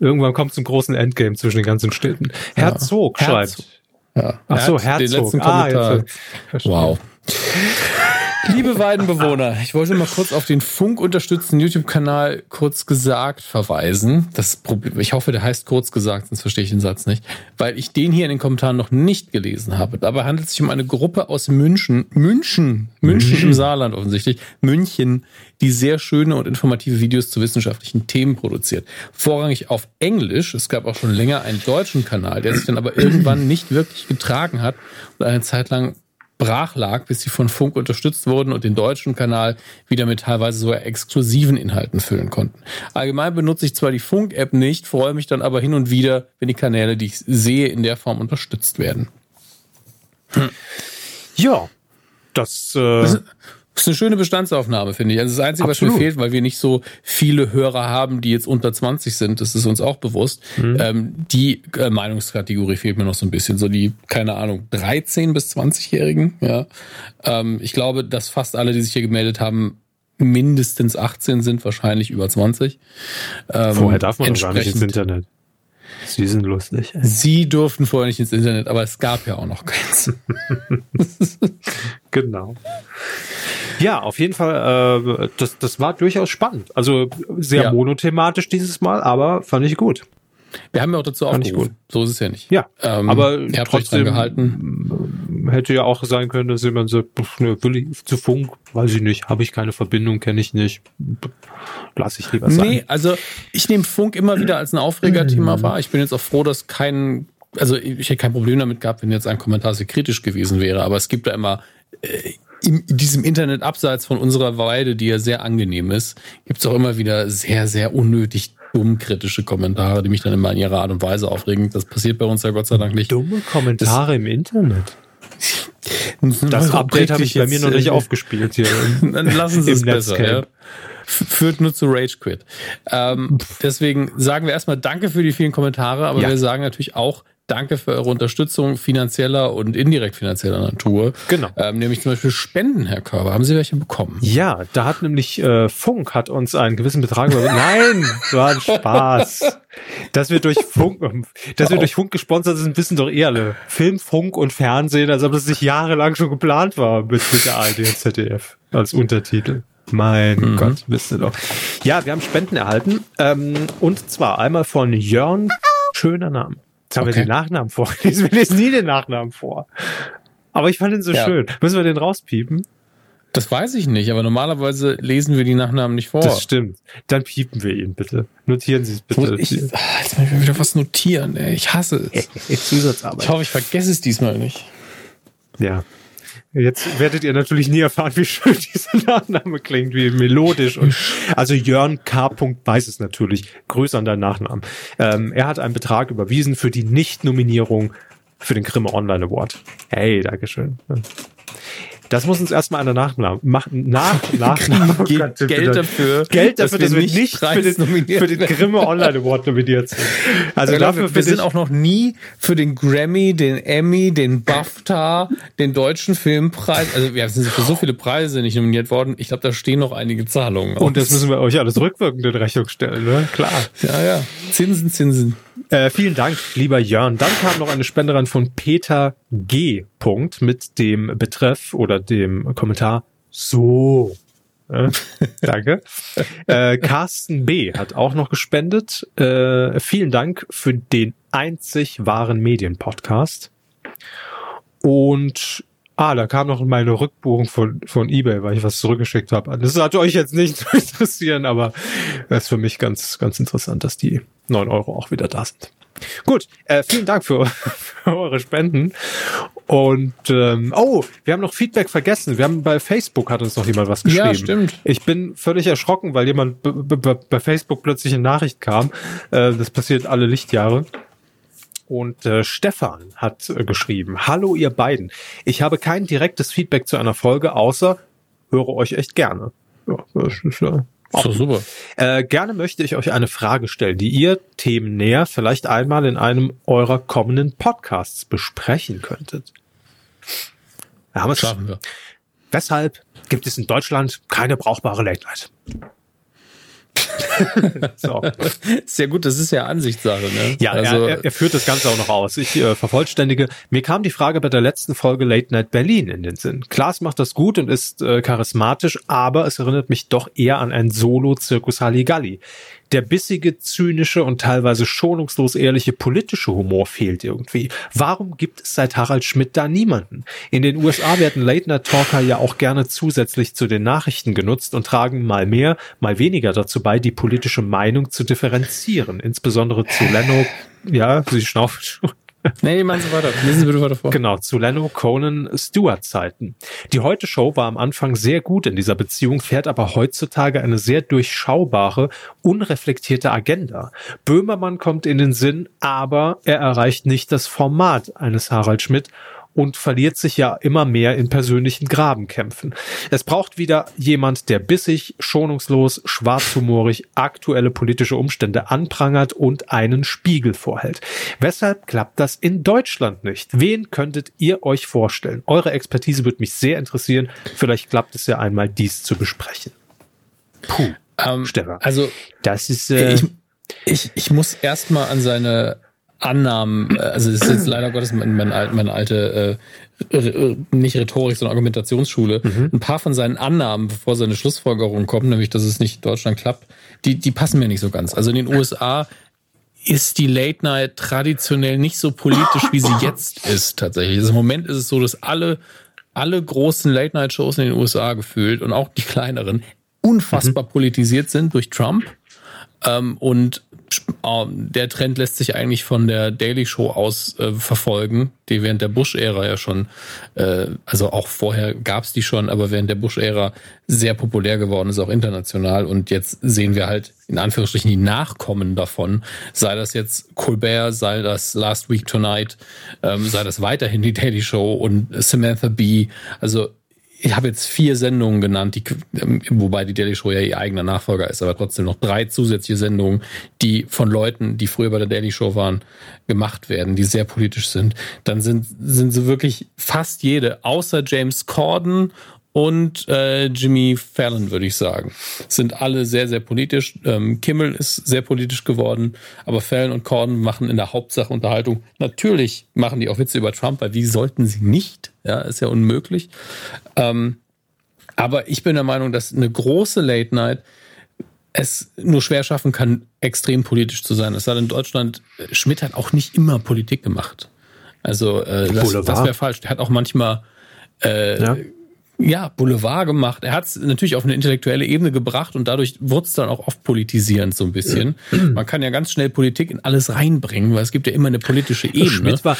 Irgendwann kommt es zum großen Endgame zwischen den ganzen Städten. Ja. Herzog schreibt. Ja. Ach so, Herzog. Den letzten Kommentar. Wow. Liebe Weidenbewohner, ich wollte mal kurz auf den Funk unterstützten YouTube-Kanal kurz gesagt verweisen. Das Problem, ich hoffe, der heißt kurz gesagt, sonst verstehe ich den Satz nicht, weil ich den hier in den Kommentaren noch nicht gelesen habe. Dabei handelt es sich um eine Gruppe aus München im Saarland offensichtlich, München, die sehr schöne und informative Videos zu wissenschaftlichen Themen produziert. Vorrangig auf Englisch. Es gab auch schon länger einen deutschen Kanal, der sich dann aber irgendwann nicht wirklich getragen hat und eine Zeit lang brach lag, bis sie von Funk unterstützt wurden und den deutschen Kanal wieder mit teilweise sogar exklusiven Inhalten füllen konnten. Allgemein benutze ich zwar die Funk-App nicht, freue mich dann aber hin und wieder, wenn die Kanäle, die ich sehe, in der Form unterstützt werden. Ja, das ist eine schöne Bestandsaufnahme, finde ich. Also das Einzige, was mir fehlt, weil wir nicht so viele Hörer haben, die jetzt unter 20 sind, das ist uns auch bewusst. Die Meinungskategorie fehlt mir noch so ein bisschen. So die, keine Ahnung, 13- bis 20-Jährigen. Ja. Ich glaube, dass fast alle, die sich hier gemeldet haben, mindestens 18 sind, wahrscheinlich über 20. Vorher darf man doch gar nicht ins Internet. Sie sind lustig. Sie durften vorher nicht ins Internet, aber es gab ja auch noch keins. Genau. Ja, auf jeden Fall, das war durchaus spannend. Also sehr monothematisch dieses Mal, aber fand ich gut. Wir haben ja auch dazu aufgerufen. So ist es ja nicht. Ja, aber ihr habt trotzdem gehalten. Hätte ja auch sein können, dass jemand sagt, will ich zu Funk, weiß ich nicht, habe ich keine Verbindung, kenne ich nicht, lass ich lieber sein. Nee, also ich nehme Funk immer wieder als ein Aufregerthema wahr. Ich bin jetzt auch froh, dass ich hätte kein Problem damit gehabt, wenn jetzt ein Kommentar sehr kritisch gewesen wäre, aber es gibt da immer in diesem Internet abseits von unserer Weide, die ja sehr angenehm ist, gibt es auch immer wieder sehr, sehr unnötig dumm kritische Kommentare, die mich dann immer in ihrer Art und Weise aufregen. Das passiert bei uns ja Gott sei Dank nicht. Dumme Kommentare im Internet. Das Update habe ich bei mir noch nicht aufgespielt hier. Dann lassen Sie es besser. Ja. Führt nur zu Ragequit. Deswegen sagen wir erstmal Danke für die vielen Kommentare, aber wir sagen natürlich auch Danke für eure Unterstützung finanzieller und indirekt finanzieller Natur. Genau. Nämlich zum Beispiel Spenden, Herr Körber. Haben Sie welche bekommen? Ja, da hat nämlich Funk hat uns einen gewissen Betrag überwiesen. Nein, war ein Spaß. Dass wir durch Funk gesponsert sind, wissen doch eh alle. Film, Funk und Fernsehen, als ob das nicht jahrelang schon geplant war mit der ARD und ZDF als Untertitel. Mein Gott, wisst ihr doch. Ja, wir haben Spenden erhalten. Und zwar einmal von Jörn, schöner Name. Jetzt haben wir den Nachnamen vorgelesen. Wir lesen nie den Nachnamen vor. Aber ich fand ihn so schön. Müssen wir den rauspiepen? Das weiß ich nicht, aber normalerweise lesen wir die Nachnamen nicht vor. Das stimmt. Dann piepen wir ihn bitte. Notieren Sie es bitte. Jetzt muss ich mir wieder was notieren. Ey. Ich hasse es. Zusatzarbeit. Ich hoffe, ich vergesse es diesmal nicht. Ja. Jetzt werdet ihr natürlich nie erfahren, wie schön dieser Nachname klingt, wie melodisch. Und also Jörn K. weiß es natürlich. Grüße an deinen Nachnamen. Er hat einen Betrag überwiesen für die Nicht-Nominierung für den Grimme Online Award. Hey, Dankeschön. Das muss uns erstmal einer Geld dafür, dass wir nicht für den Grimme Online Award nominiert sind. Also ja, dafür wir sind auch noch nie für den Grammy, den Emmy, den BAFTA, den Deutschen Filmpreis. Also wir sind für so viele Preise nicht nominiert worden. Ich glaube, da stehen noch einige Zahlungen. Und das müssen wir euch alles rückwirkend in Rechnung stellen, ne? Klar. Ja. Zinsen. Vielen Dank, lieber Jörn. Dann kam noch eine Spenderin von Peter G. mit dem Betreff oder dem Kommentar so. Danke. Carsten B. hat auch noch gespendet. Vielen Dank für den einzig wahren Medienpodcast. Und da kam noch meine Rückbuchung von eBay, weil ich was zurückgeschickt habe. Das hat euch jetzt nicht zu interessieren, aber das ist für mich ganz, ganz interessant, dass die 9 € auch wieder da sind. Gut, vielen Dank für eure Spenden. Und wir haben noch Feedback vergessen. Wir haben bei Facebook hat uns noch jemand was geschrieben. Ja, stimmt. Ich bin völlig erschrocken, weil jemand bei Facebook plötzlich eine Nachricht kam. Das passiert alle Lichtjahre. Und Stefan hat geschrieben, hallo ihr beiden, ich habe kein direktes Feedback zu einer Folge, außer höre euch echt gerne. Ja, das ist ja so super. Gerne möchte ich euch eine Frage stellen, die ihr themennäher vielleicht einmal in einem eurer kommenden Podcasts besprechen könntet. Schaffen wir. Weshalb gibt es in Deutschland keine brauchbare Late Night? So. Sehr gut, das ist ja Ansichtssache. Ne? Ja, also, er führt das Ganze auch noch aus. Ich vervollständige. Mir kam die Frage bei der letzten Folge Late Night Berlin in den Sinn. Klaas macht das gut und ist charismatisch, aber es erinnert mich doch eher an ein Solo-Zirkus Halligalli. Der bissige, zynische und teilweise schonungslos ehrliche politische Humor fehlt irgendwie. Warum gibt es seit Harald Schmidt da niemanden? In den USA werden Late-Night-Talker ja auch gerne zusätzlich zu den Nachrichten genutzt und tragen mal mehr, mal weniger dazu bei, die politische Meinung zu differenzieren. Insbesondere zu Leno, ja, Sie schnaufen schon. Nee, machen Sie weiter. Lesen Sie bitte weiter vor. Genau, zu Leno, Conan, Stewart-Zeiten. Die Heute-Show war am Anfang sehr gut in dieser Beziehung, fährt aber heutzutage eine sehr durchschaubare, unreflektierte Agenda. Böhmermann kommt in den Sinn, aber er erreicht nicht das Format eines Harald Schmidt und verliert sich ja immer mehr in persönlichen Grabenkämpfen. Es braucht wieder jemand, der bissig, schonungslos, schwarzhumorig aktuelle politische Umstände anprangert und einen Spiegel vorhält. Weshalb klappt das in Deutschland nicht? Wen könntet ihr euch vorstellen? Eure Expertise würde mich sehr interessieren. Vielleicht klappt es ja einmal, dies zu besprechen. Puh, Stefan. Also, das ist... Ich muss erstmal an seine... Annahmen, also es ist jetzt leider Gottes meine alte, nicht Rhetorik, sondern Argumentationsschule, ein paar von seinen Annahmen, bevor seine Schlussfolgerungen kommen, nämlich, dass es nicht in Deutschland klappt, die passen mir nicht so ganz. Also in den USA ist die Late Night traditionell nicht so politisch, wie sie jetzt ist tatsächlich. Also im Moment ist es so, dass alle großen Late Night Shows in den USA gefühlt und auch die kleineren unfassbar politisiert sind durch Trump. Und der Trend lässt sich eigentlich von der Daily Show aus verfolgen, die während der Bush-Ära ja schon, also auch vorher gab's die schon, aber während der Bush-Ära sehr populär geworden ist, auch international. Und jetzt sehen wir halt in Anführungsstrichen die Nachkommen davon, sei das jetzt Colbert, sei das Last Week Tonight, sei das weiterhin die Daily Show und Samantha Bee, also ich habe jetzt 4 Sendungen genannt, wobei die Daily Show ja ihr eigener Nachfolger ist, aber trotzdem noch 3 zusätzliche Sendungen, die von Leuten, die früher bei der Daily Show waren, gemacht werden, die sehr politisch sind. Dann sind sie wirklich fast jede, außer James Corden und Jimmy Fallon, würde ich sagen. Sind alle sehr, sehr politisch. Kimmel ist sehr politisch geworden, aber Fallon und Corden machen in der Hauptsache Unterhaltung. Natürlich machen die auch Witze über Trump, weil die sollten sie nicht. Ja, ist ja unmöglich. Aber ich bin der Meinung, dass eine große Late Night es nur schwer schaffen kann, extrem politisch zu sein. Das hat in Deutschland, Schmidt hat auch nicht immer Politik gemacht. Also das wäre falsch. Der hat auch manchmal ja, Boulevard gemacht. Er hat es natürlich auf eine intellektuelle Ebene gebracht und dadurch wurde es dann auch oft politisierend so ein bisschen. Man kann ja ganz schnell Politik in alles reinbringen, weil es gibt ja immer eine politische Ebene. Schmidt war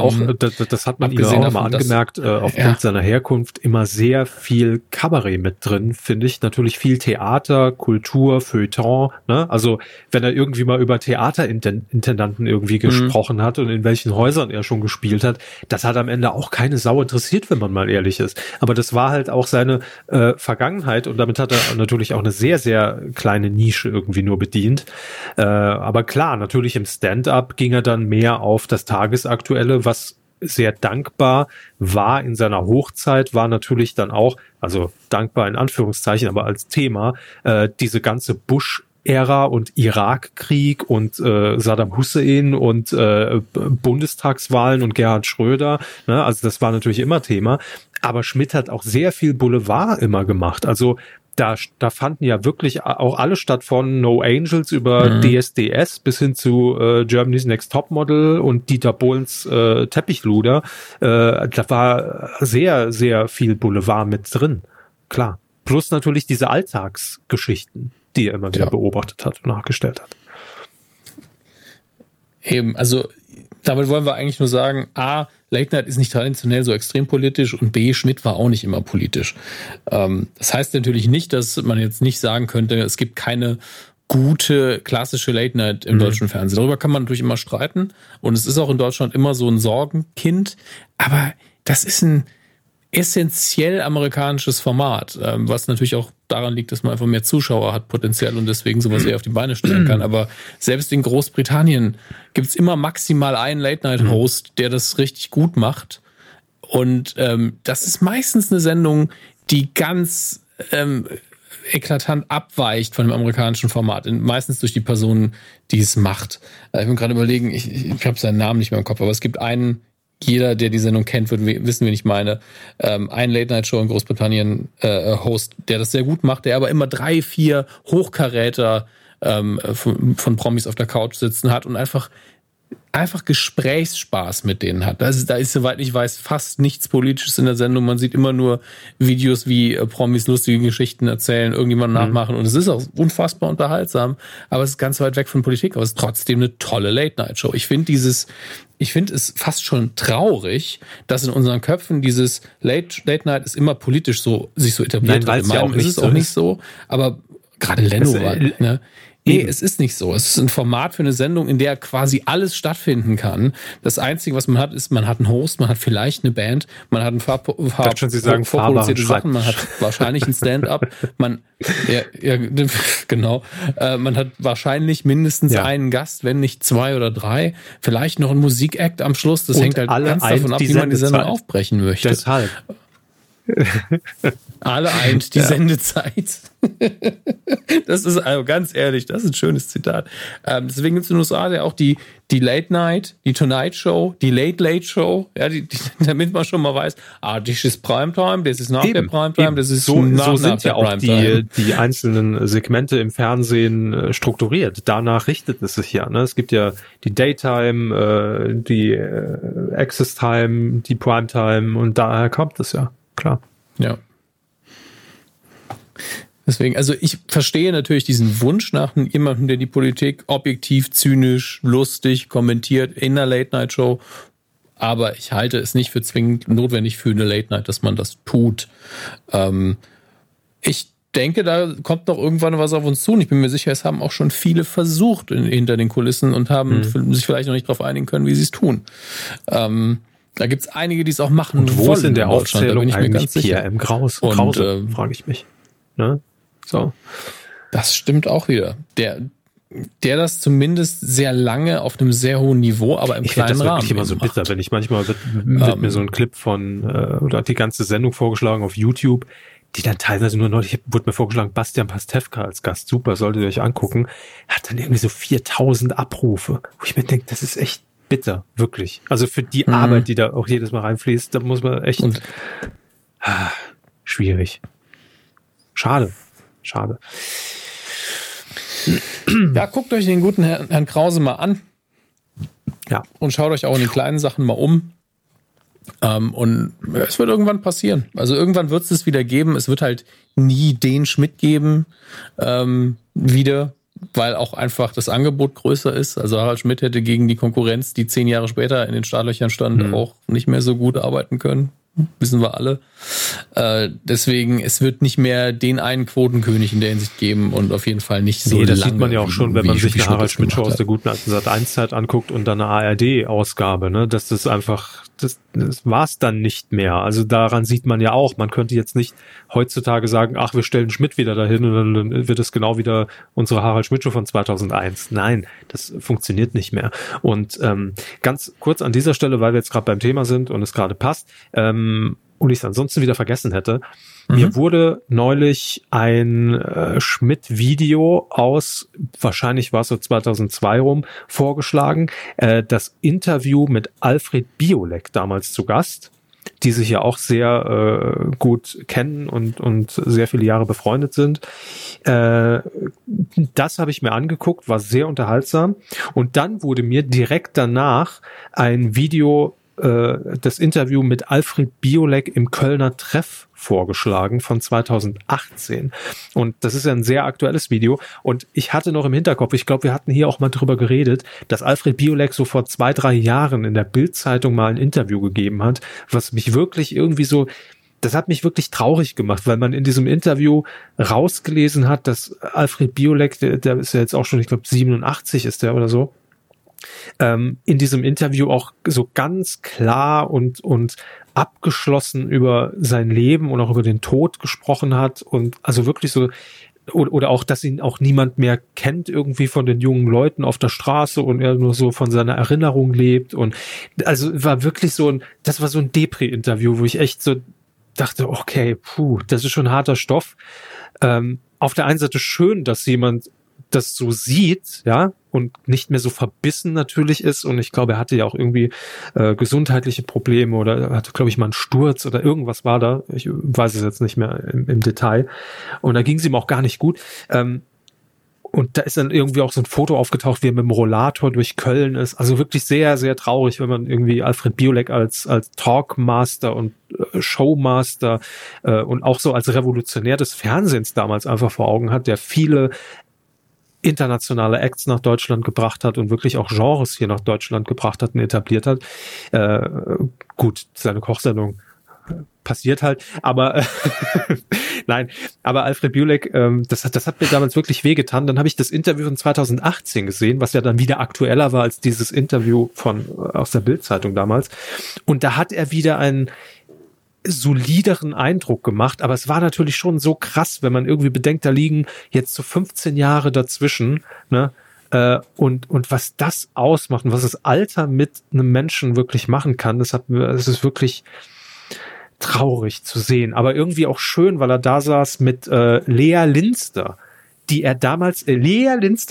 auch, das hat man ihm auch mal angemerkt, aufgrund seiner Herkunft immer sehr viel Kabarett mit drin, finde ich. Natürlich viel Theater, Kultur, Feuilleton. Ne? Also wenn er irgendwie mal über Theaterintendanten irgendwie gesprochen hat und in welchen Häusern er schon gespielt hat, das hat am Ende auch keine Sau interessiert, wenn man mal ehrlich ist. Aber das war halt auch seine Vergangenheit und damit hat er natürlich auch eine sehr, sehr kleine Nische irgendwie nur bedient. Aber klar, natürlich im Stand-up ging er dann mehr auf das Tagesaktuelle, was sehr dankbar war in seiner Hochzeit, war natürlich dann auch, also dankbar in Anführungszeichen, aber als Thema, diese ganze Bush-Ära und Irakkrieg und Saddam Hussein und Bundestagswahlen und Gerhard Schröder, ne? Also das war natürlich immer Thema. Aber Schmidt hat auch sehr viel Boulevard immer gemacht. Also da fanden ja wirklich auch alle statt, von No Angels über DSDS bis hin zu Germany's Next Topmodel und Dieter Bohlens Teppichluder. Da war sehr, sehr viel Boulevard mit drin. Klar. Plus natürlich diese Alltagsgeschichten, die er immer wieder beobachtet hat und nachgestellt hat. Eben, also damit wollen wir eigentlich nur sagen, A, Leitner ist nicht traditionell so extrem politisch und B, Schmidt war auch nicht immer politisch. Das heißt natürlich nicht, dass man jetzt nicht sagen könnte, es gibt keine gute klassische Late Night im deutschen Fernsehen. Darüber kann man natürlich immer streiten und es ist auch in Deutschland immer so ein Sorgenkind, aber das ist ein essentiell amerikanisches Format, was natürlich auch daran liegt, dass man einfach mehr Zuschauer hat potenziell und deswegen sowas eher auf die Beine stellen kann. Aber selbst in Großbritannien gibt's immer maximal einen Late-Night-Host, der das richtig gut macht. Und das ist meistens eine Sendung, die ganz eklatant abweicht von dem amerikanischen Format. Meistens durch die Person, die es macht. Ich bin gerade überlegen, ich habe seinen Namen nicht mehr im Kopf, aber es gibt einen, jeder, der die Sendung kennt, wird wissen, wen ich meine. Ein Late-Night-Show in Großbritannien Host, der das sehr gut macht, der aber immer 3-4 Hochkaräter von Promis auf der Couch sitzen hat und einfach Gesprächsspaß mit denen hat. Da ist, soweit ich weiß, fast nichts Politisches in der Sendung. Man sieht immer nur Videos, wie Promis lustige Geschichten erzählen, irgendjemanden nachmachen. Und es ist auch unfassbar unterhaltsam. Aber es ist ganz weit weg von Politik. Aber es ist trotzdem eine tolle Late-Night-Show. Ich finde es fast schon traurig, dass in unseren Köpfen dieses Late-Night ist immer politisch so, sich so etabliert. Nein, ja auch ist es auch nicht so. Aber gerade Leno war, ne? Nee, es ist nicht so. Es ist ein Format für eine Sendung, in der quasi alles stattfinden kann. Das Einzige, was man hat, ist, man hat einen Host, man hat vielleicht eine Band, man hat ein paar vorproduzierte Sachen, man hat wahrscheinlich ein Stand-up, man hat wahrscheinlich mindestens einen Gast, wenn nicht 2 oder 3, vielleicht noch ein Musikakt am Schluss. Das hängt halt ganz davon ab, wie man die Sendung aufbrechen möchte. Deshalb. Alle eint die Sendezeit. Das ist, also ganz ehrlich, das ist ein schönes Zitat. Deswegen gibt es in den USA ja auch die Late Night, die Tonight Show, die Late Late Show, ja, damit man schon mal weiß, das ist Primetime, das ist nach der Primetime, das ist so sind ja auch die einzelnen Segmente im Fernsehen strukturiert. Danach richtet es sich ja. Ne? Es gibt ja die Daytime, die Access Time, die Primetime und daher kommt es ja. Klar. Ja. Deswegen, also ich verstehe natürlich diesen Wunsch nach jemandem, der die Politik objektiv, zynisch, lustig kommentiert in einer Late-Night-Show, aber ich halte es nicht für zwingend notwendig für eine Late-Night, dass man das tut. Ich denke, da kommt noch irgendwann was auf uns zu und ich bin mir sicher, es haben auch schon viele versucht hinter den Kulissen und haben sich vielleicht noch nicht darauf einigen können, wie sie es tun. Da gibt es einige, die es auch machen. Und wo ist in der Aufzählung eigentlich Pierre M. Krause? Frage ich mich. Ne? So. Das stimmt auch wieder. Der das zumindest sehr lange auf einem sehr hohen Niveau, aber im kleinen Rahmen. Ich finde das wirklich immer so bitter, wenn ich manchmal wird mir so ein Clip von, oder die ganze Sendung vorgeschlagen auf YouTube, die dann teilweise nur noch, wurde mir vorgeschlagen, Bastian Pastewka als Gast, super, solltet ihr euch angucken, hat dann irgendwie so 4000 Abrufe, wo ich mir denke, das ist echt bitter, wirklich. Also für die Arbeit, die da auch jedes Mal reinfließt, da muss man echt... schwierig. Schade. Ja, guckt euch den guten Herrn Krause mal an. Ja. Und schaut euch auch in den kleinen Sachen mal um. Und es wird irgendwann passieren. Also irgendwann wird es das wieder geben. Es wird halt nie den Schmidt geben wieder, weil auch einfach das Angebot größer ist. Also Harald Schmidt hätte gegen die Konkurrenz, die 10 Jahre später in den Startlöchern stand, auch nicht mehr so gut arbeiten können. Wissen wir alle. Deswegen, es wird nicht mehr den einen Quotenkönig in der Hinsicht geben und auf jeden Fall nicht so lange. Nee, das sieht man ja auch schon, wenn man sich eine Harald Schmidt-Show aus der guten alten Sat.1-Zeit anguckt und dann eine ARD-Ausgabe, ne? Dass das einfach, das war's dann nicht mehr. Also daran sieht man ja auch, man könnte jetzt nicht heutzutage sagen, ach, wir stellen Schmidt wieder dahin und dann wird es genau wieder unsere Harald Schmidt-Show von 2001. Nein, das funktioniert nicht mehr. Und ganz kurz an dieser Stelle, weil wir jetzt gerade beim Thema sind und es gerade passt, und ich es ansonsten wieder vergessen hätte. Mir wurde neulich ein Schmidt-Video aus, wahrscheinlich war es so 2002 rum, vorgeschlagen. Das Interview mit Alfred Biolek damals zu Gast, die sich ja auch sehr gut kennen und sehr viele Jahre befreundet sind. Das habe ich mir angeguckt, war sehr unterhaltsam. Und dann wurde mir direkt danach ein Video das Interview mit Alfred Biolek im Kölner Treff vorgeschlagen von 2018. Und das ist ja ein sehr aktuelles Video. Und ich hatte noch im Hinterkopf, ich glaube, wir hatten hier auch mal drüber geredet, dass Alfred Biolek so vor 2-3 Jahren in der Bild-Zeitung mal ein Interview gegeben hat, was mich wirklich irgendwie so, das hat mich wirklich traurig gemacht, weil man in diesem Interview rausgelesen hat, dass Alfred Biolek, der ist ja jetzt auch schon, ich glaube, 87 ist der oder so, in diesem Interview auch so ganz klar und abgeschlossen über sein Leben und auch über den Tod gesprochen hat und also wirklich so, oder auch, dass ihn auch niemand mehr kennt irgendwie von den jungen Leuten auf der Straße und er nur so von seiner Erinnerung lebt und also war wirklich so ein, das war so ein Depri-Interview, wo ich echt so dachte, okay, das ist schon harter Stoff. Auf der einen Seite schön, dass jemand das so sieht, ja, und nicht mehr so verbissen natürlich ist. Und ich glaube, er hatte ja auch irgendwie gesundheitliche Probleme oder hatte, glaube ich, mal einen Sturz oder irgendwas war da. Ich weiß es jetzt nicht mehr im Detail. Und da ging es ihm auch gar nicht gut. Und da ist dann irgendwie auch so ein Foto aufgetaucht, wie er mit dem Rollator durch Köln ist. Also wirklich sehr, sehr traurig, wenn man irgendwie Alfred Biolek als Talkmaster und Showmaster und auch so als Revolutionär des Fernsehens damals einfach vor Augen hat, der viele internationale Acts nach Deutschland gebracht hat und wirklich auch Genres hier nach Deutschland gebracht hat und etabliert hat. Gut, seine Kochsendung passiert halt, aber nein, aber Alfred Biolek, das hat mir damals wirklich wehgetan. Dann habe ich das Interview von 2018 gesehen, was ja dann wieder aktueller war als dieses Interview aus der Bild-Zeitung damals. Und da hat er wieder einen solideren Eindruck gemacht, aber es war natürlich schon so krass, wenn man irgendwie bedenkt, da liegen jetzt so 15 Jahre dazwischen, ne? Und was das ausmacht und was das Alter mit einem Menschen wirklich machen kann, das ist wirklich traurig zu sehen, aber irgendwie auch schön, weil er da saß mit Lea Linster, die er damals entdeckt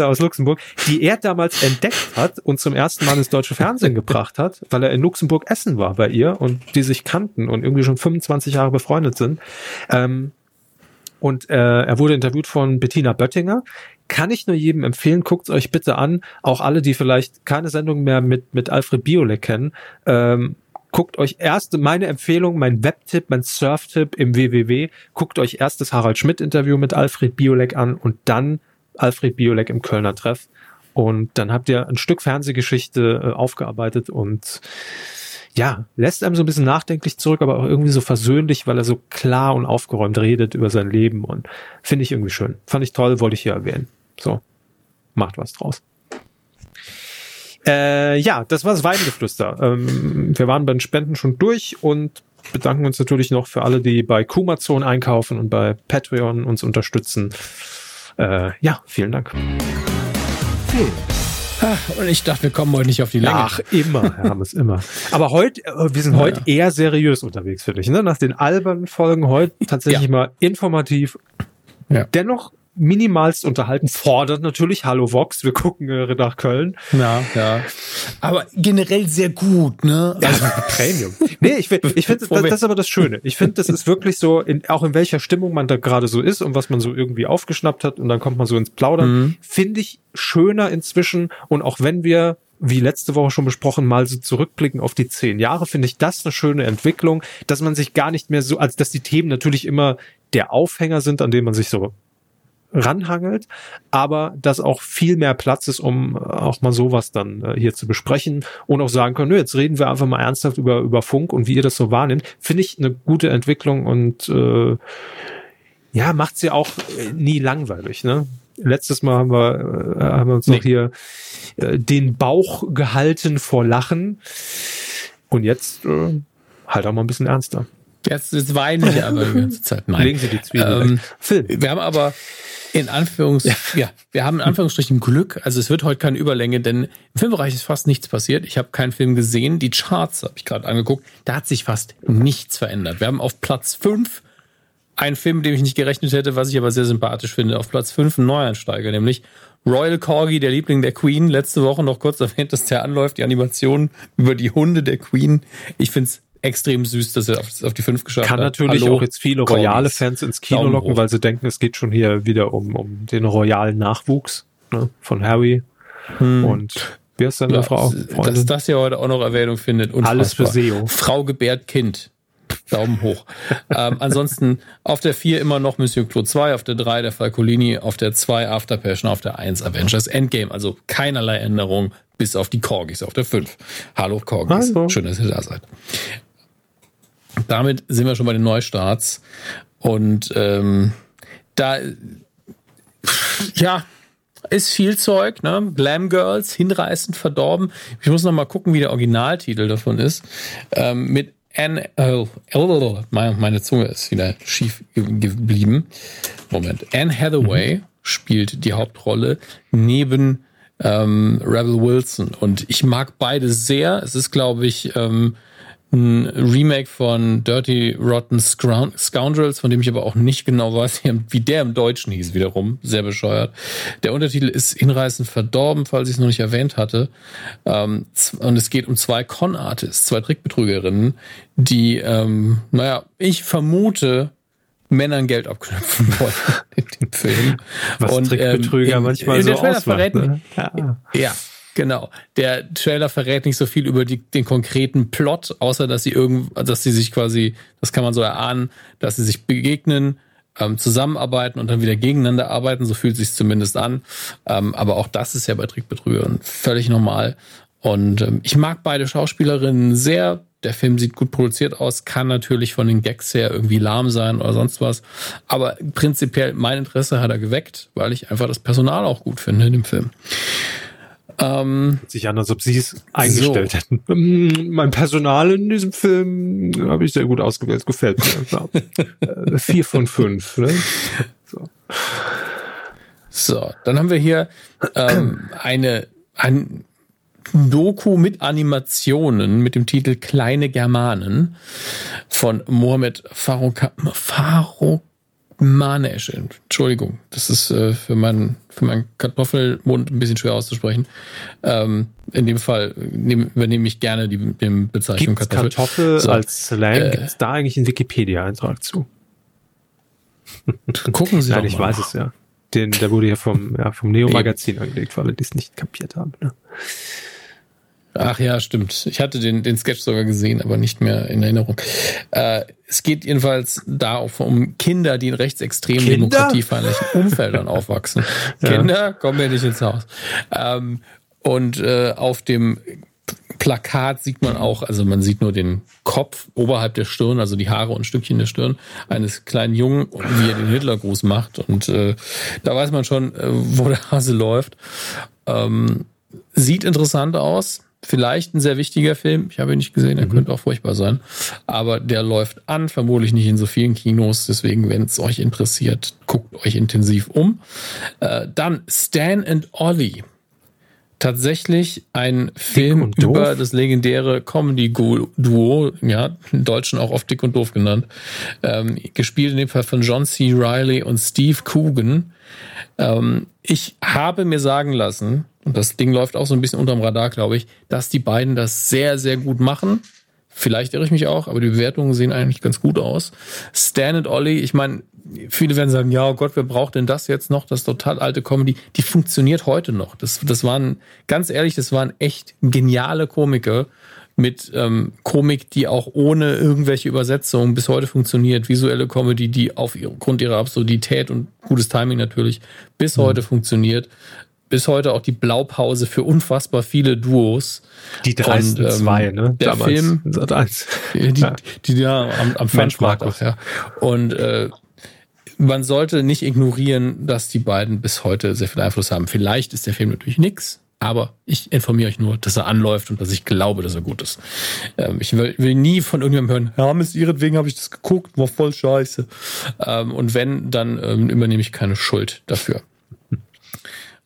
hat und zum ersten Mal ins deutsche Fernsehen gebracht hat, weil er in Luxemburg essen war bei ihr und die sich kannten und irgendwie schon 25 Jahre befreundet sind. Und er wurde interviewt von Bettina Böttinger. Kann ich nur jedem empfehlen, guckt es euch bitte an. Auch alle, die vielleicht keine Sendung mehr mit Alfred Biolek kennen, guckt euch erst, meine Empfehlung, mein Webtipp, mein Surftipp im www, guckt euch erst das Harald Schmidt-Interview mit Alfred Biolek an und dann Alfred Biolek im Kölner Treff. Und dann habt ihr ein Stück Fernsehgeschichte aufgearbeitet und ja, lässt einem so ein bisschen nachdenklich zurück, aber auch irgendwie so versöhnlich, weil er so klar und aufgeräumt redet über sein Leben und finde ich irgendwie schön. Fand ich toll, wollte ich hier erwähnen. So, macht was draus. Ja, das war's Weidengeflüster. Wir waren bei den Spenden schon durch und bedanken uns natürlich noch für alle, die bei Kumazon einkaufen und bei Patreon uns unterstützen. Ja, vielen Dank. Und ich dachte, wir kommen heute nicht auf die Länge. Ach, immer, Hermes, immer. Aber heute, wir sind heute eher seriös unterwegs für dich, ne? Nach den albernen Folgen heute tatsächlich mal informativ. Ja. Dennoch minimalst unterhalten, fordert natürlich Hallo Vox, wir gucken nach Köln. Ja. Aber generell sehr gut, ne? Also Premium. Nee, ich finde, das ist aber das Schöne. Ich finde, das ist wirklich so, auch in welcher Stimmung man da gerade so ist und was man so irgendwie aufgeschnappt hat und dann kommt man so ins Plaudern. Finde ich schöner inzwischen und auch wenn wir wie letzte Woche schon besprochen, mal so zurückblicken auf die 10 Jahre, finde ich das eine schöne Entwicklung, dass man sich gar nicht mehr so, also dass die Themen natürlich immer der Aufhänger sind, an dem man sich so ranhangelt, aber dass auch viel mehr Platz ist, um auch mal sowas dann hier zu besprechen und auch sagen können, nö, jetzt reden wir einfach mal ernsthaft über Funk und wie ihr das so wahrnimmt, finde ich eine gute Entwicklung und ja, macht's ja auch nie langweilig, ne? Letztes Mal haben wir uns noch hier den Bauch gehalten vor Lachen und jetzt halt auch mal ein bisschen ernster. Jetzt weinen wir aber die ganze Zeit. Nein. Legen Sie die Zwiebeln weg. Wir haben aber wir haben in Anführungsstrichen Glück. Also es wird heute keine Überlänge, denn im Filmbereich ist fast nichts passiert. Ich habe keinen Film gesehen. Die Charts habe ich gerade angeguckt. Da hat sich fast nichts verändert. Wir haben auf Platz 5 einen Film, mit dem ich nicht gerechnet hätte, was ich aber sehr sympathisch finde. Auf Platz 5 ein Neuansteiger, nämlich Royal Corgi, der Liebling der Queen. Letzte Woche noch kurz erwähnt, dass der anläuft. Die Animation über die Hunde der Queen. Ich finde es extrem süß, dass er auf die 5 geschafft hat. Kann natürlich auch jetzt viele royale Fans ins Kino locken, weil sie denken, es geht schon hier wieder um den royalen Nachwuchs, ne, von Harry. Und wer ist denn der Frau? Dass das ja heute auch noch Erwähnung findet. Unfassbar. Alles für SEO. Frau gebärt Kind. Daumen hoch. Ansonsten auf der 4 immer noch Monsieur Clos 2, auf der 3 der Falcolini, auf der 2 After Passion, auf der 1 Avengers Endgame. Also keinerlei Änderung bis auf die Corgis auf der 5. Hallo Corgis. Hallo. Schön, dass ihr da seid. Damit sind wir schon bei den Neustarts und ist viel Zeug, ne? Glam Girls, hinreißend verdorben. Ich muss noch mal gucken, wie der Originaltitel davon ist. Mit Anne, meine Zunge ist wieder schief geblieben. Moment. Anne Hathaway spielt die Hauptrolle neben Rebel Wilson und ich mag beide sehr. Es ist, glaube ich, ein Remake von Dirty Rotten Scoundrels, von dem ich aber auch nicht genau weiß, wie der im Deutschen hieß wiederum. Sehr bescheuert. Der Untertitel ist hinreißend verdorben, falls ich es noch nicht erwähnt hatte. Und es geht um 2 Con-Artists, 2 Trickbetrügerinnen, die, ich vermute, Männern Geld abknüpfen wollen in dem Film. Was und, Trickbetrüger manchmal so ausmacht. Ne? Ja. Genau. Der Trailer verrät nicht so viel über den konkreten Plot, außer dass sie sich quasi, das kann man so erahnen, dass sie sich begegnen, zusammenarbeiten und dann wieder gegeneinander arbeiten. So fühlt es sich zumindest an. Aber auch das ist ja bei Trickbetrügern völlig normal. Und ich mag beide Schauspielerinnen sehr. Der Film sieht gut produziert aus, kann natürlich von den Gags her irgendwie lahm sein oder sonst was. Aber prinzipiell mein Interesse hat er geweckt, weil ich einfach das Personal auch gut finde in dem Film. Sich an, als ob sie es eingestellt hätten. Mein Personal in diesem Film habe ich sehr gut ausgewählt. Gefällt mir. 4 von 5. Ne? So, dann haben wir hier ein Doku mit Animationen mit dem Titel Kleine Germanen von Mohamed Faruk Manesch, Entschuldigung, das ist für meinen Kartoffelmund ein bisschen schwer auszusprechen. In dem Fall übernehme ich gerne die Bezeichnung gibt's Kartoffel. So, als Slang, gibt's da eigentlich einen Wikipedia-Eintrag zu? Gucken Sie doch mal. Ich weiß es ja. Der wurde ja vom Neo-Magazin angelegt, für alle, die es nicht kapiert haben. Ne? Ach ja, stimmt. Ich hatte den Sketch sogar gesehen, aber nicht mehr in Erinnerung. Es geht jedenfalls um Kinder, die in rechtsextremen, demokratiefeindlichen Umfeldern aufwachsen. Ja. Kinder, kommen wir nicht ins Haus. Auf dem Plakat sieht man auch, also man sieht nur den Kopf oberhalb der Stirn, also die Haare und Stückchen der Stirn eines kleinen Jungen, wie er den Hitlergruß macht. Und da weiß man schon, wo der Hase läuft. Sieht interessant aus. Vielleicht ein sehr wichtiger Film. Ich habe ihn nicht gesehen, er könnte auch furchtbar sein. Aber der läuft an, vermutlich nicht in so vielen Kinos. Deswegen, wenn es euch interessiert, guckt euch intensiv um. Dann Stan and Ollie. Tatsächlich ein Film über das legendäre Comedy-Duo, ja, im Deutschen auch oft Dick und Doof genannt, gespielt in dem Fall von John C. Reilly und Steve Coogan. Ich habe mir sagen lassen, und das Ding läuft auch so ein bisschen unterm Radar, glaube ich, dass die beiden das sehr, sehr gut machen. Vielleicht irre ich mich auch, aber die Bewertungen sehen eigentlich ganz gut aus. Stan and Ollie, ich meine, viele werden sagen, ja, oh Gott, wer braucht denn das jetzt noch? Das total alte Comedy, die funktioniert heute noch. Das waren, ganz ehrlich, das waren echt geniale Komiker mit Komik, die auch ohne irgendwelche Übersetzungen bis heute funktioniert. Visuelle Comedy, die aufgrund ihrer Absurdität und gutes Timing natürlich bis heute funktioniert. Bis heute auch die Blaupause für unfassbar viele Duos. Die 3 und 2, ne? Der damals. Film. Sat 1. Die am Fernsprachkurs, ja. Und man sollte nicht ignorieren, dass die beiden bis heute sehr viel Einfluss haben. Vielleicht ist der Film natürlich nix, aber ich informiere euch nur, dass er anläuft und dass ich glaube, dass er gut ist. Ich will nie von irgendjemandem hören, Hermes, ihretwegen habe ich das geguckt, war voll scheiße. Und wenn, dann übernehme ich keine Schuld dafür.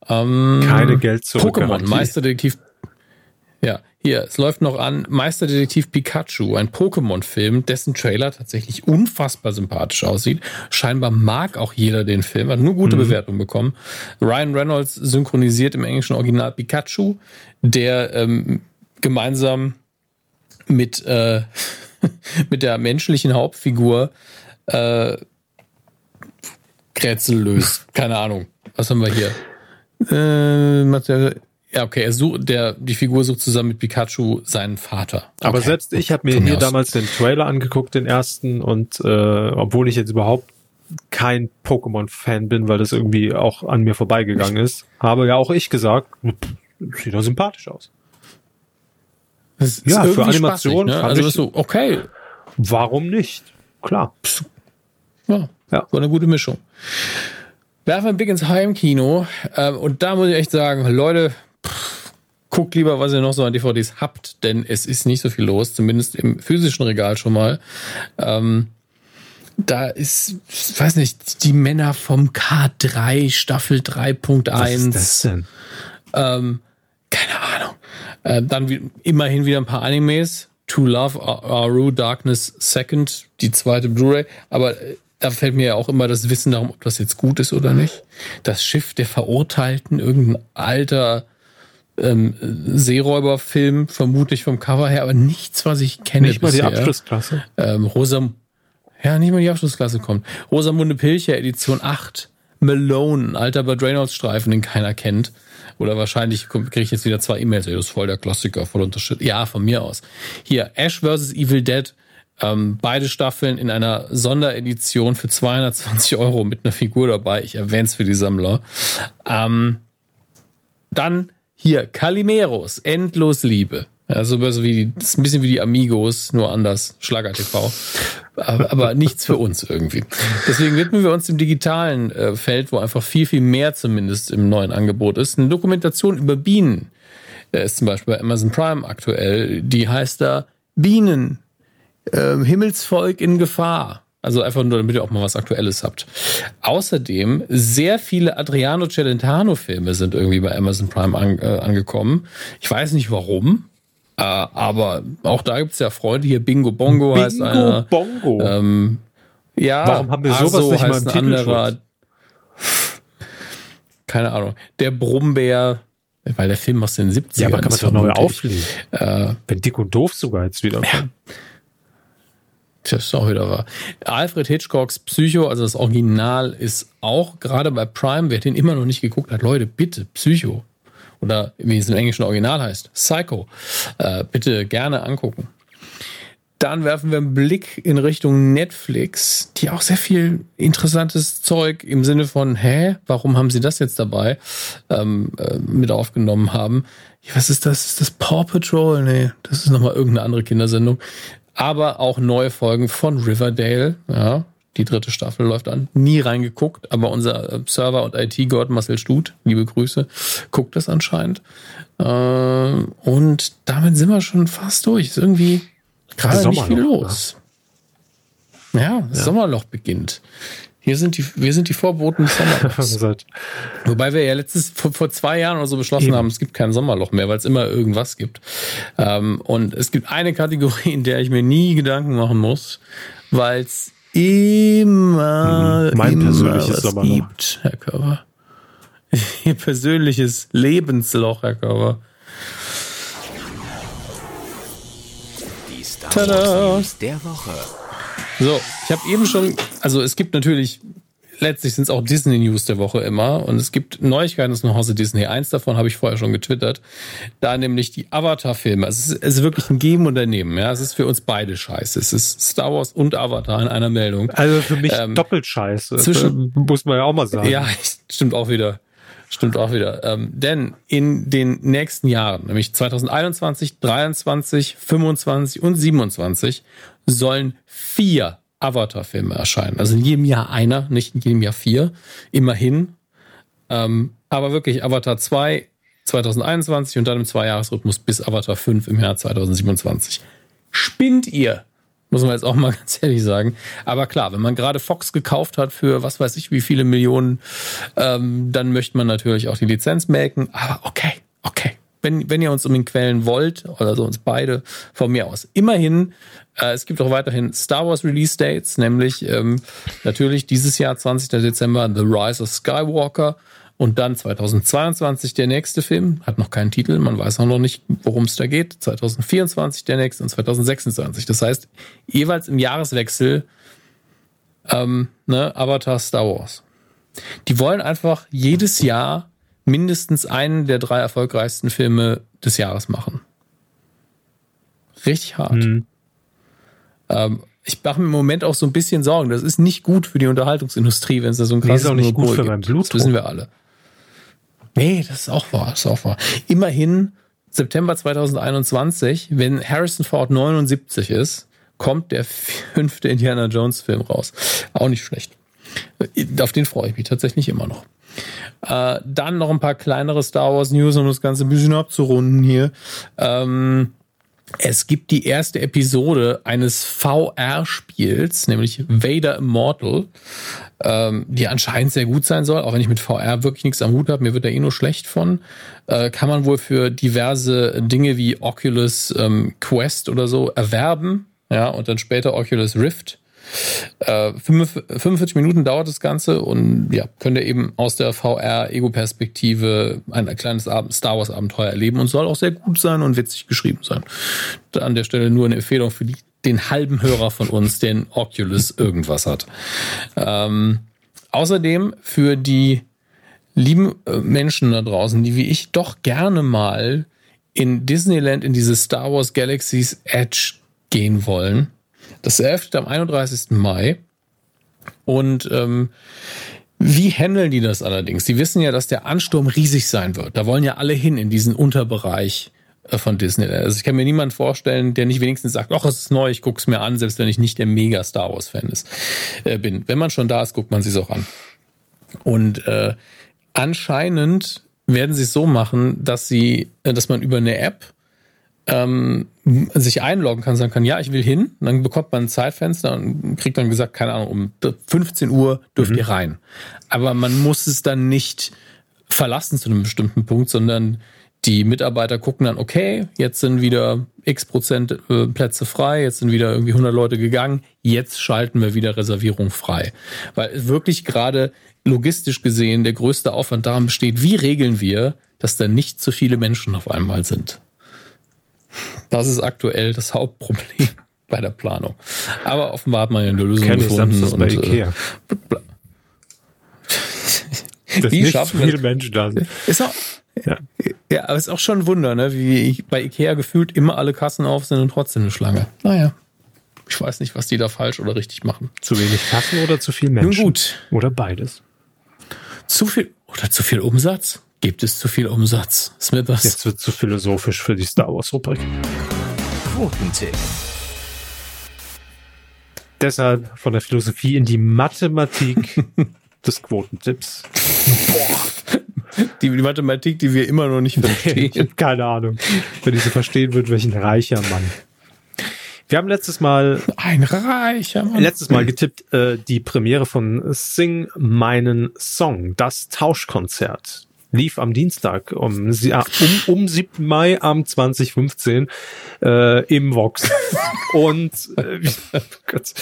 Keine Geld zurück. Pokémon, Meisterdetektiv. Ja, hier, es läuft noch an. Meisterdetektiv Pikachu, ein Pokémon-Film, dessen Trailer tatsächlich unfassbar sympathisch aussieht. Scheinbar mag auch jeder den Film, hat nur gute Bewertungen bekommen. Ryan Reynolds synchronisiert im englischen Original Pikachu, der gemeinsam mit der menschlichen Hauptfigur Rätsel löst. Keine Ahnung. Was haben wir hier? Ja, okay, die Figur sucht zusammen mit Pikachu seinen Vater. Okay. Aber selbst ich habe mir hier damals den Trailer angeguckt, den ersten, und obwohl ich jetzt überhaupt kein Pokémon-Fan bin, weil das irgendwie auch an mir vorbeigegangen ist, habe ja auch ich gesagt, sieht doch sympathisch aus. Das ist ja, für Animation. Spaßig, ne? Also so, okay. Warum nicht? Klar. Ja, war eine gute Mischung. Werfen wir einen Blick ins Heimkino. Und da muss ich echt sagen, Leute, guckt lieber, was ihr noch so an DVDs habt, denn es ist nicht so viel los, zumindest im physischen Regal schon mal. Da ist, ich weiß nicht, die Männer vom K3, Staffel 3.1. Was ist das denn? Keine Ahnung. Dann immerhin wieder ein paar Animes. To Love, Aru, Darkness, Second, die zweite Blu-ray. Aber da fällt mir ja auch immer das Wissen darum, ob das jetzt gut ist oder nicht. Das Schiff der Verurteilten, irgendein alter Seeräuberfilm, vermutlich vom Cover her, aber nichts, was ich kenne bisher. Nicht mal die Abschlussklasse. Nicht mal die Abschlussklasse kommt. Rosamunde Pilcher, Edition 8. Malone, ein alter Burt Reynolds-Streifen, den keiner kennt. Oder wahrscheinlich kriege ich jetzt wieder 2 E-Mails. Das ist voll der Klassiker, voll Unterschied. Ja, von mir aus. Hier, Ash vs. Evil Dead. Beide Staffeln in einer Sonderedition für 220 € mit einer Figur dabei. Ich erwähne es für die Sammler. Dann hier Calimeros, Endlosliebe. Also wie das ist ein bisschen wie die Amigos, nur anders. Schlager-TV. Aber nichts für uns irgendwie. Deswegen widmen wir uns dem digitalen Feld, wo einfach viel, viel mehr zumindest im neuen Angebot ist. Eine Dokumentation über Bienen. Ist zum Beispiel bei Amazon Prime aktuell. Die heißt da Bienen. Himmelsvolk in Gefahr. Also einfach nur, damit ihr auch mal was Aktuelles habt. Außerdem, sehr viele Adriano Celentano-Filme sind irgendwie bei Amazon Prime angekommen. Ich weiß nicht warum, aber auch da gibt's ja Freunde. Hier Bingo Bongo heißt einer. Bingo Bongo? Ja, warum haben wir sowas nicht mal im Titel? Keine Ahnung. Der Brummbär, weil der Film aus den 70ern. Ja, aber kann man doch neu auflegen. Wenn Dick und Doof sogar jetzt wieder kommt. Ja. Das ist auch wieder wahr. Alfred Hitchcocks Psycho, also das Original, ist auch gerade bei Prime, wer den immer noch nicht geguckt hat, Leute, bitte, Psycho. Oder wie es im englischen Original heißt, Psycho. Bitte gerne angucken. Dann werfen wir einen Blick in Richtung Netflix, die auch sehr viel interessantes Zeug im Sinne von, warum haben sie das jetzt dabei, mit aufgenommen haben. Was ist das? Ist das Paw Patrol? Nee, das ist nochmal irgendeine andere Kindersendung. Aber auch neue Folgen von Riverdale. Ja, die 3. Staffel läuft an. Nie reingeguckt, aber unser Server- und IT-Gott Marcel Stut, liebe Grüße, guckt das anscheinend. Und damit sind wir schon fast durch. Ist irgendwie gerade nicht viel los. Ja, das Sommerloch beginnt. Wir sind die Vorboten des Sommerlochs. Wobei wir ja vor 2 Jahren oder so beschlossen haben, es gibt kein Sommerloch mehr, weil es immer irgendwas gibt. Und es gibt eine Kategorie, in der ich mir nie Gedanken machen muss, weil es immer persönliches Sommerloch gibt, Herr Körber. Ihr persönliches Lebensloch, Herr Körber. Die Star Wars der Woche. So, ich habe eben schon, also es gibt natürlich letztlich sind es auch Disney-News der Woche immer. Und es gibt Neuigkeiten aus dem Hause Disney. Eins davon habe ich vorher schon getwittert. Da nämlich die Avatar-Filme. Es ist wirklich ein Geben und ein Nehmen. Ja? Es ist für uns beide scheiße. Es ist Star Wars und Avatar in einer Meldung. Also für mich doppelt scheiße. Muss man ja auch mal sagen. Ja, stimmt auch wieder. Denn in den nächsten Jahren, nämlich 2021, 23, 25 und 27, sollen 4 Avatar-Filme erscheinen. Also in jedem Jahr einer, nicht in jedem Jahr 4. Immerhin. Aber wirklich Avatar 2 2021 und dann im 2-Jahres-Rhythmus bis Avatar 5 im Jahr 2027. Spinnt ihr? Muss man jetzt auch mal ganz ehrlich sagen. Aber klar, wenn man gerade Fox gekauft hat für was weiß ich wie viele Millionen, dann möchte man natürlich auch die Lizenz melken. Aber okay. Wenn ihr uns um den Quellen wollt, oder so uns beide, von mir aus. Immerhin, es gibt auch weiterhin Star Wars Release Dates, nämlich natürlich dieses Jahr 20. Dezember The Rise of Skywalker und dann 2022 der nächste Film, hat noch keinen Titel, man weiß auch noch nicht, worum es da geht, 2024 der nächste und 2026. Das heißt, jeweils im Jahreswechsel Avatar, Star Wars. Die wollen einfach jedes Jahr mindestens einen der 3 erfolgreichsten Filme des Jahres machen. Richtig hart. Mhm. Ich mache mir im Moment auch so ein bisschen Sorgen. Das ist nicht gut für die Unterhaltungsindustrie, wenn es da so ein krasses Monopol gibt. Das ist auch nicht gut für meinen Blutdruck. Das wissen wir alle. Nee, das ist auch wahr. Immerhin, September 2021, wenn Harrison Ford 79 ist, kommt der 5. Indiana Jones Film raus. Auch nicht schlecht. Auf den freue ich mich tatsächlich immer noch. Dann noch ein paar kleinere Star Wars News, um das Ganze ein bisschen abzurunden hier. Es gibt die erste Episode eines VR-Spiels, nämlich Vader Immortal, die anscheinend sehr gut sein soll, auch wenn ich mit VR wirklich nichts am Hut habe, mir wird da eh nur schlecht von. Kann man wohl für diverse Dinge wie Oculus Quest oder so erwerben, ja, und dann später Oculus Rift. 45 Minuten dauert das Ganze und ja, könnt ihr eben aus der VR-Ego-Perspektive ein kleines Star Wars-Abenteuer erleben und soll auch sehr gut sein und witzig geschrieben sein. An der Stelle nur eine Empfehlung für den halben Hörer von uns, den Oculus irgendwas hat. Außerdem für die lieben Menschen da draußen, die wie ich doch gerne mal in Disneyland in diese Star Wars Galaxy's Edge gehen wollen. Das eröffnet am 31. Mai. Und wie handeln die das allerdings? Die wissen ja, dass der Ansturm riesig sein wird. Da wollen ja alle hin in diesen Unterbereich von Disney. Also ich kann mir niemanden vorstellen, der nicht wenigstens sagt, ach, es ist neu, ich guck's mir an, selbst wenn ich nicht der Mega-Star Wars-Fan bin. Wenn man schon da ist, guckt man sich's auch an. Und anscheinend werden sie es so machen, dass man über eine App sich einloggen kann, sagen kann, ja, ich will hin. Und dann bekommt man ein Zeitfenster und kriegt dann gesagt, keine Ahnung, um 15 Uhr dürft ihr rein. Aber man muss es dann nicht verlassen zu einem bestimmten Punkt, sondern die Mitarbeiter gucken dann, okay, jetzt sind wieder x% Plätze frei, jetzt sind wieder irgendwie 100 Leute gegangen, jetzt schalten wir wieder Reservierung frei. Weil wirklich gerade logistisch gesehen der größte Aufwand daran besteht, wie regeln wir, dass da nicht zu viele Menschen auf einmal sind. Das ist aktuell das Hauptproblem bei der Planung. Aber offenbar hat man ja eine Lösung gefunden. Und bei Ikea. Das die nicht schaffen so viele Menschen da sind. Ja, aber es ist auch schon ein Wunder, ne? Wie bei Ikea gefühlt immer alle Kassen auf sind und trotzdem eine Schlange. Naja, ich weiß nicht, was die da falsch oder richtig machen. Zu wenig Kassen oder zu viel Menschen? Nun gut. Oder beides. Zu viel oder zu viel Umsatz? Gibt es zu viel Umsatz? Smithers. Jetzt wird zu philosophisch für die Star Wars-Rubrik. Quotentipp. Deshalb von der Philosophie in die Mathematik des Quotentipps. Die Mathematik, die wir immer noch nicht verstehen. Ich habe keine Ahnung. Wenn ich sie verstehen würde, wäre ich ein reicher Mann. Wir haben letztes Mal getippt, die Premiere von Sing Meinen Song, das Tauschkonzert. Lief am Dienstag um 7. Mai am 2015 im Vox. Und Gott,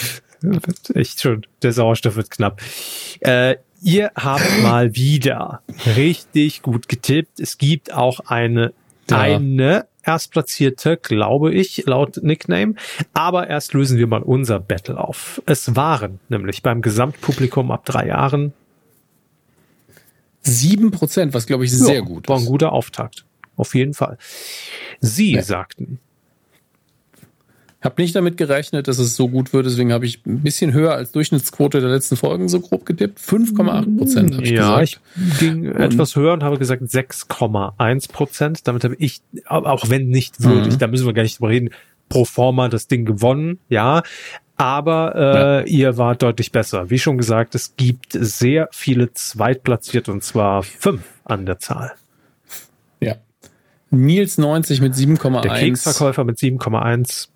echt schon, der Sauerstoff wird knapp. Ihr habt mal wieder richtig gut getippt. Es gibt auch eine Erstplatzierte, glaube ich, laut Nickname. Aber erst lösen wir mal unser Battle auf. Es waren nämlich beim Gesamtpublikum ab 3 Jahren 7%, was, glaube ich, sehr gut ist. War ein guter Auftakt. Auf jeden Fall. Sie sagten. Ich habe nicht damit gerechnet, dass es so gut wird. Deswegen habe ich ein bisschen höher als Durchschnittsquote der letzten Folgen so grob getippt. 5,8% habe ich gesagt. Ich ging etwas höher und habe gesagt 6,1%. Damit habe ich, auch wenn nicht wirklich, da müssen wir gar nicht drüber reden, pro forma das Ding gewonnen. Ja, aber ihr wart deutlich besser. Wie schon gesagt, es gibt sehr viele Zweitplatzierte, und zwar 5 an der Zahl. Ja. Nils 90 mit 7,1. Der Keksverkäufer mit 7,1.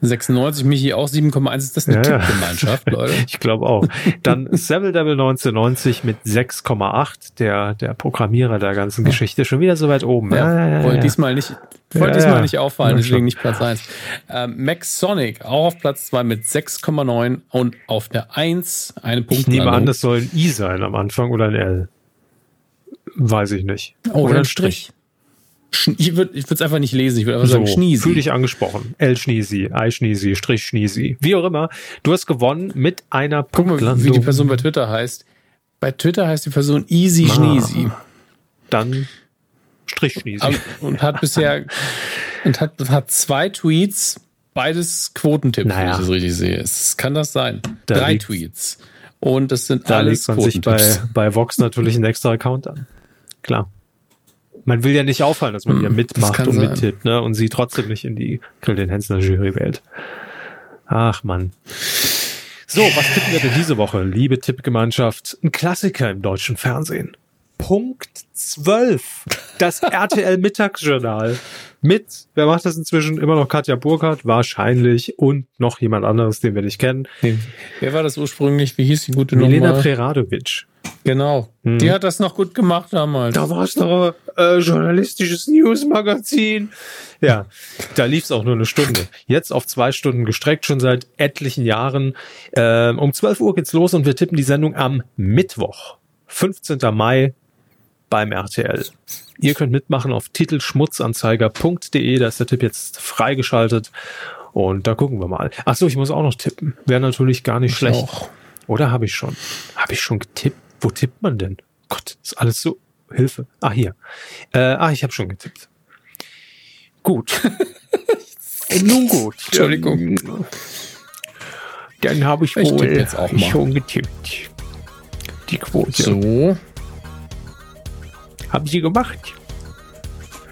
96, Michi auch 7,1. Ist das eine Tippgemeinschaft, Leute? Ich glaube auch. Dann Seville Devil 1990 mit 6,8. Der Programmierer der ganzen Geschichte. Schon wieder so weit oben. Wollte diesmal nicht, nicht auffallen, deswegen nicht Platz 1. Max Sonic auch auf Platz 2 mit 6,9 und auf der 1 eine Punktlandung. Ich nehme an, das soll ein I sein am Anfang oder ein L. Weiß ich nicht. Oder ein Strich. Ich würde es einfach nicht lesen, ich würde einfach sagen Schniesi. Fühl dich angesprochen. L Schniesi, I Schniesi, Strich Schniesi, wie auch immer. Du hast gewonnen mit einer Punktlandung. Guck mal, wie die Person bei Twitter heißt. Bei Twitter heißt die Person Easy Schniesi. Dann Strich Schniesi. Und hat bisher hat 2 Tweets, beides Quotentipps, wenn ich das richtig sehe. Es kann das sein. 3 Tweets. Und das sind alles Quotentipps. Da legt man sich bei Vox natürlich einen extra Account an. Klar. Man will ja nicht auffallen, dass man hier mitmacht und mittippt, ne? Und sie trotzdem nicht in die Grill-den-Hensler-Jury wählt. Ach Mann. So, was tippen wir denn diese Woche? Liebe Tippgemeinschaft, ein Klassiker im deutschen Fernsehen. Punkt 12. Das RTL-Mittagsjournal. Wer macht das inzwischen? Immer noch Katja Burkhardt, wahrscheinlich. Und noch jemand anderes, den wir nicht kennen. Wer war das ursprünglich? Wie hieß die gute Nummer? Milena Preradovic. Genau. Die hat das noch gut gemacht damals. Da war es doch journalistisches Newsmagazin. Ja, da lief es auch nur eine Stunde. Jetzt auf 2 Stunden gestreckt, schon seit etlichen Jahren. Um 12 Uhr geht's los und wir tippen die Sendung am Mittwoch, 15. Mai beim RTL. Ihr könnt mitmachen auf titelschmutzanzeiger.de. Da ist der Tipp jetzt freigeschaltet. Und da gucken wir mal. Achso, ich muss auch noch tippen. Wäre natürlich gar nicht schlecht. Auch. Oder habe ich schon? Habe ich schon getippt? Wo tippt man denn? Gott, ist alles so... Hilfe. Ah, hier. Ich habe schon getippt. Gut. Nun gut. Entschuldigung. Dann habe ich wohl jetzt auch mal schon getippt. Die Quote. So. Haben Sie gemacht?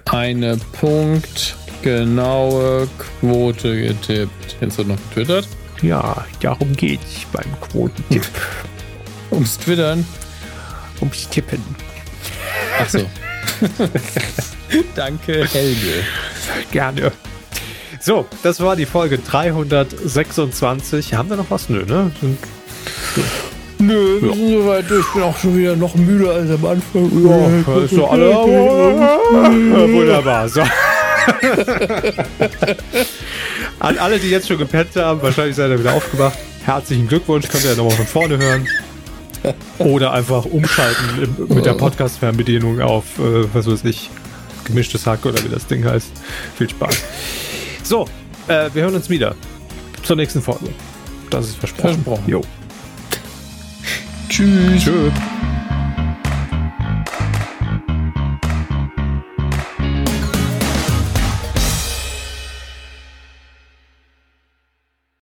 Eine punktgenaue Quote getippt. Jetzt wird noch getwittert. Ja, darum geht's beim Quotentipp. Ums Twittern? Ums Tippen. Ach so. Danke, Helge. Gerne. So, das war die Folge 326. Haben wir noch was? Nö, ne? Nö, wir sind soweit durch. Ich bin auch schon wieder noch müder als am Anfang. Ja, ist doch alle. Wunderbar. So. An alle, die jetzt schon gepennt haben, wahrscheinlich seid ihr wieder aufgewacht. Herzlichen Glückwunsch, könnt ihr ja nochmal von vorne hören. Oder einfach umschalten mit der Podcast-Fernbedienung auf, was weiß ich, gemischtes Hack oder wie das Ding heißt. Viel Spaß. So, wir hören uns wieder. Zur nächsten Folge. Das ist versprochen. Jo. Tschüss. Tschö.